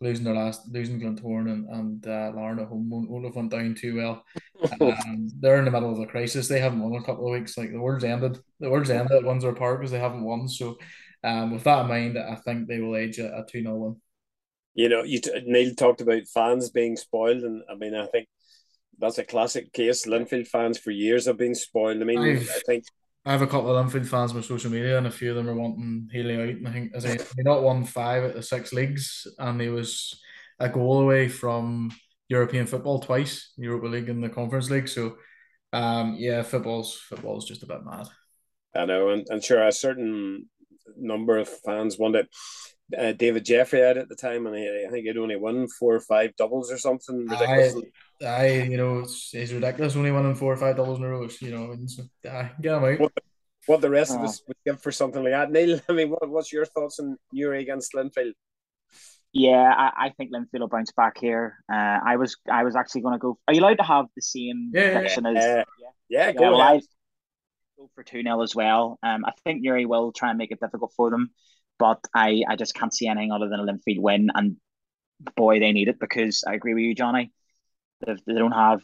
Losing Glentoran and Larne at home won't have went down too well. They're in the middle of a crisis. They haven't won a couple of weeks. Like, the world's ended at Windsor Park because they haven't won. So, with that in mind, I think they will edge a 2-0 win. You know, Neil talked about fans being spoiled, and I mean, I think that's a classic case. Linfield fans for years have been spoiled. I mean, I have a couple of Linfield fans on social media, and a few of them are wanting Healy out. And I think they not won 5 out of the 6 leagues, and he was a goal away from European football twice, Europa League and the Conference League. So, yeah, football's just a bit mad. I know, and sure, a certain number of fans wanted David Jeffrey out at the time, and I think he'd only won 4 or 5 doubles or something ridiculous. You know, it's ridiculous only winning 4 or 5 doubles in a row. You know, and so, get him out. What the rest of us would give for something like that, Neil? I mean, what's your thoughts on Newry against Linfield? Yeah, I think Linfield will bounce back here. I was actually going to go. Are you allowed to have the same prediction as? Yeah, go ahead. Go for 2-0 as well. I think Newry will try and make it difficult for them. But I just can't see anything other than a Linfield win. And boy, they need it, because I agree with you, Johnny. They don't have...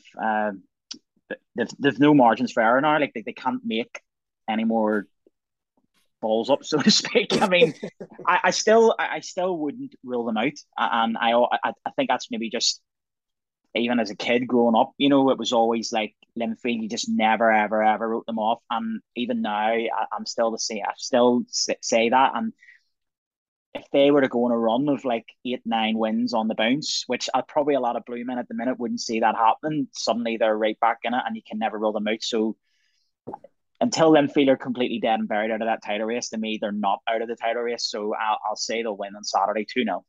They've no margins for error now. Like, they can't make any more balls up, so to speak. I mean, I still wouldn't rule them out. And I think that's maybe just... Even as a kid growing up, you know, it was always like Linfield, you just never, ever, ever wrote them off. And even now, I still say that. And if they were to go on a run of like 8-9 wins on the bounce, which probably a lot of Blue men at the minute wouldn't see that happening, suddenly they're right back in it and you can never rule them out. So until Linfield are completely dead and buried out of that title race, to me, they're not out of the title race. So I'll say they'll win on Saturday 2-0.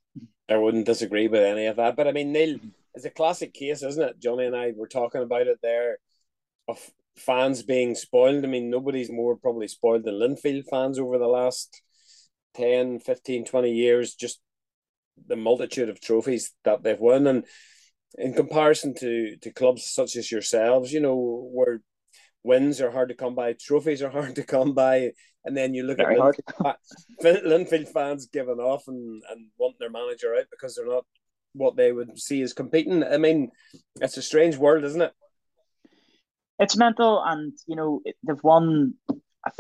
I wouldn't disagree with any of that. But I mean, Neil, it's a classic case, isn't it? Johnny and I were talking about it there, of fans being spoiled. I mean, nobody's more probably spoiled than Linfield fans over the last 10, 15, 20 years, just the multitude of trophies that they've won. And in comparison to clubs such as yourselves, you know, where wins are hard to come by, trophies are hard to come by, and then you look at Linfield fans giving off and wanting their manager out because they're not what they would see as competing. I mean, it's a strange world, isn't it? It's mental, and you know, they've won.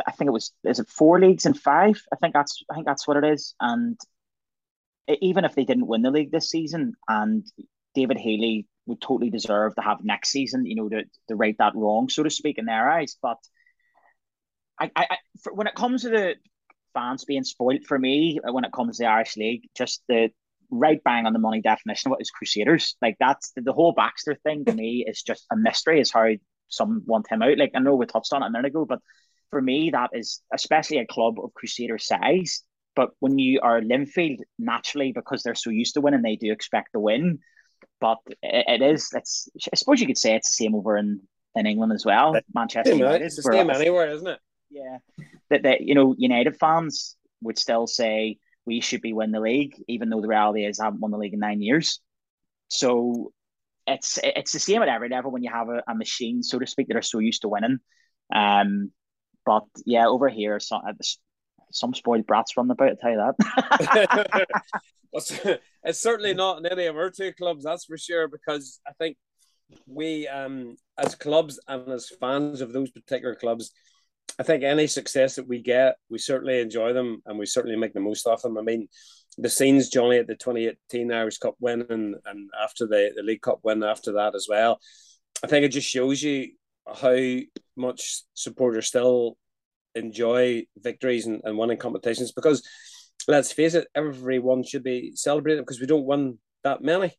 I think it was, is it 4 leagues and 5? I think that's what it is. And even if they didn't win the league this season, and David Healy would totally deserve to have next season, you know, to right that wrong, so to speak, in their eyes. But when it comes to the fans being spoilt, for me, when it comes to the Irish League, just the right bang on the money definition of what is Crusaders. Like, that's the whole Baxter thing to me is just a mystery, is how some want him out. Like, I know we touched on it a minute ago, but for me, that is, especially a club of Crusader size, but when you are Linfield, naturally, because they're so used to winning, they do expect to win. But it's, I suppose you could say it's the same over in England as well. Manchester United. It's the same anywhere, isn't it? Yeah. That you know, United fans would still say, we should be winning the league, even though the reality is I haven't won the league in 9 years. So it's the same at every level when you have a machine, so to speak, that are so used to winning. But yeah, over here, some spoiled brats running about, I'll tell you that. It's certainly not in any of our two clubs, that's for sure, because I think we, as clubs and as fans of those particular clubs, I think any success that we get, we certainly enjoy them and we certainly make the most of them. I mean, the scenes, Johnny, at the 2018 Irish Cup win and after the League Cup win after that as well, I think it just shows you how much supporters still enjoy victories and winning competitions, because, let's face it, everyone should be celebrated because we don't win that many.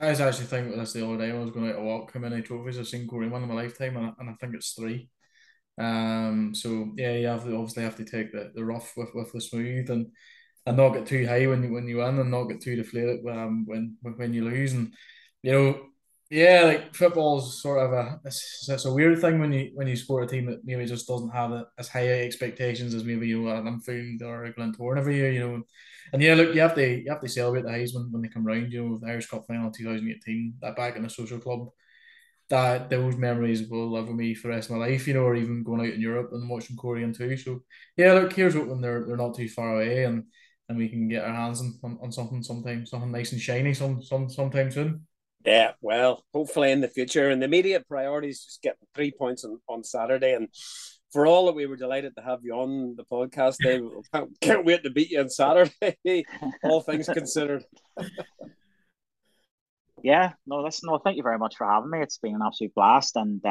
I was actually thinking this the other day when I was going out to walk, how many trophies I've seen Corian win in my lifetime, and I think it's 3. So yeah, you have to, obviously have to take the rough with the smooth, and not get too high when you win, and not get too deflated when you lose. And you know, yeah, like football's sort of it's a weird thing when you support a team that maybe just doesn't have as high expectations as maybe, you know, a Linfield or a Glentoran every year, you know. And yeah, look, you have to celebrate the highs when they come round. You know, the Irish Cup final 2018, that back in the social club, that those memories will live with me for the rest of my life, you know, or even going out in Europe and watching Corian too. So yeah, look, here's hoping they're not too far away, and we can get our hands on something nice and shiny sometime soon. Yeah, well, hopefully in the future. And the immediate priority is just getting 3 points on Saturday. And for all that we were delighted to have you on the podcast, Dave, can't wait to beat you on Saturday, all things considered. Yeah, no, listen, no, thank you very much for having me. It's been an absolute blast. And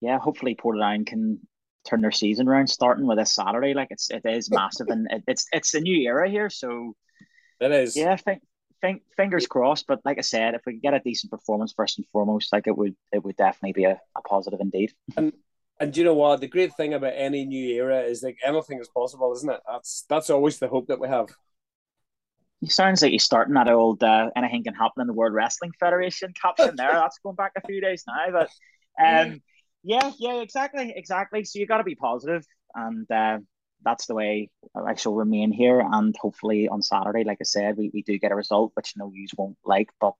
yeah, hopefully Portadown can turn their season around, starting with this Saturday. Like, it is massive, and it's a new era here. So it is. Yeah, fingers crossed. But like I said, if we get a decent performance first and foremost, like it would definitely be a positive indeed. And you know what? The great thing about any new era is like anything is possible, isn't it? That's always the hope that we have. He sounds like he's starting that old anything can happen in the World Wrestling Federation caption there. That's going back a few days now. But yeah, exactly. So you got to be positive, and that's the way I shall remain here. And hopefully on Saturday, like I said, we do get a result, which no you won't like. But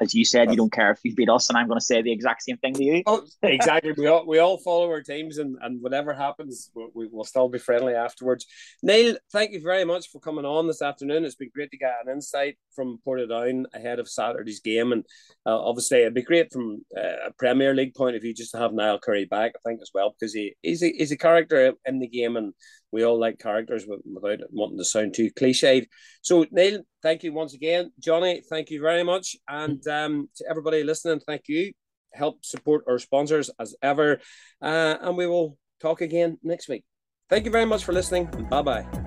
as you said, you don't care if you beat us, and I'm going to say the exact same thing to you. Oh, exactly. We all follow our teams, and whatever happens, we'll still be friendly afterwards. Neil, thank you very much for coming on this afternoon. It's been great to get an insight from Portadown ahead of Saturday's game, and obviously it'd be great from a Premier League point of view just to have Niall Currie back, I think, as well, because he's a character in the game, and we all like characters without wanting to sound too cliched. So, Neil, thank you once again. Johnny, thank you very much. And to everybody listening, thank you. Help support our sponsors as ever. And we will talk again next week. Thank you very much for listening. Bye-bye.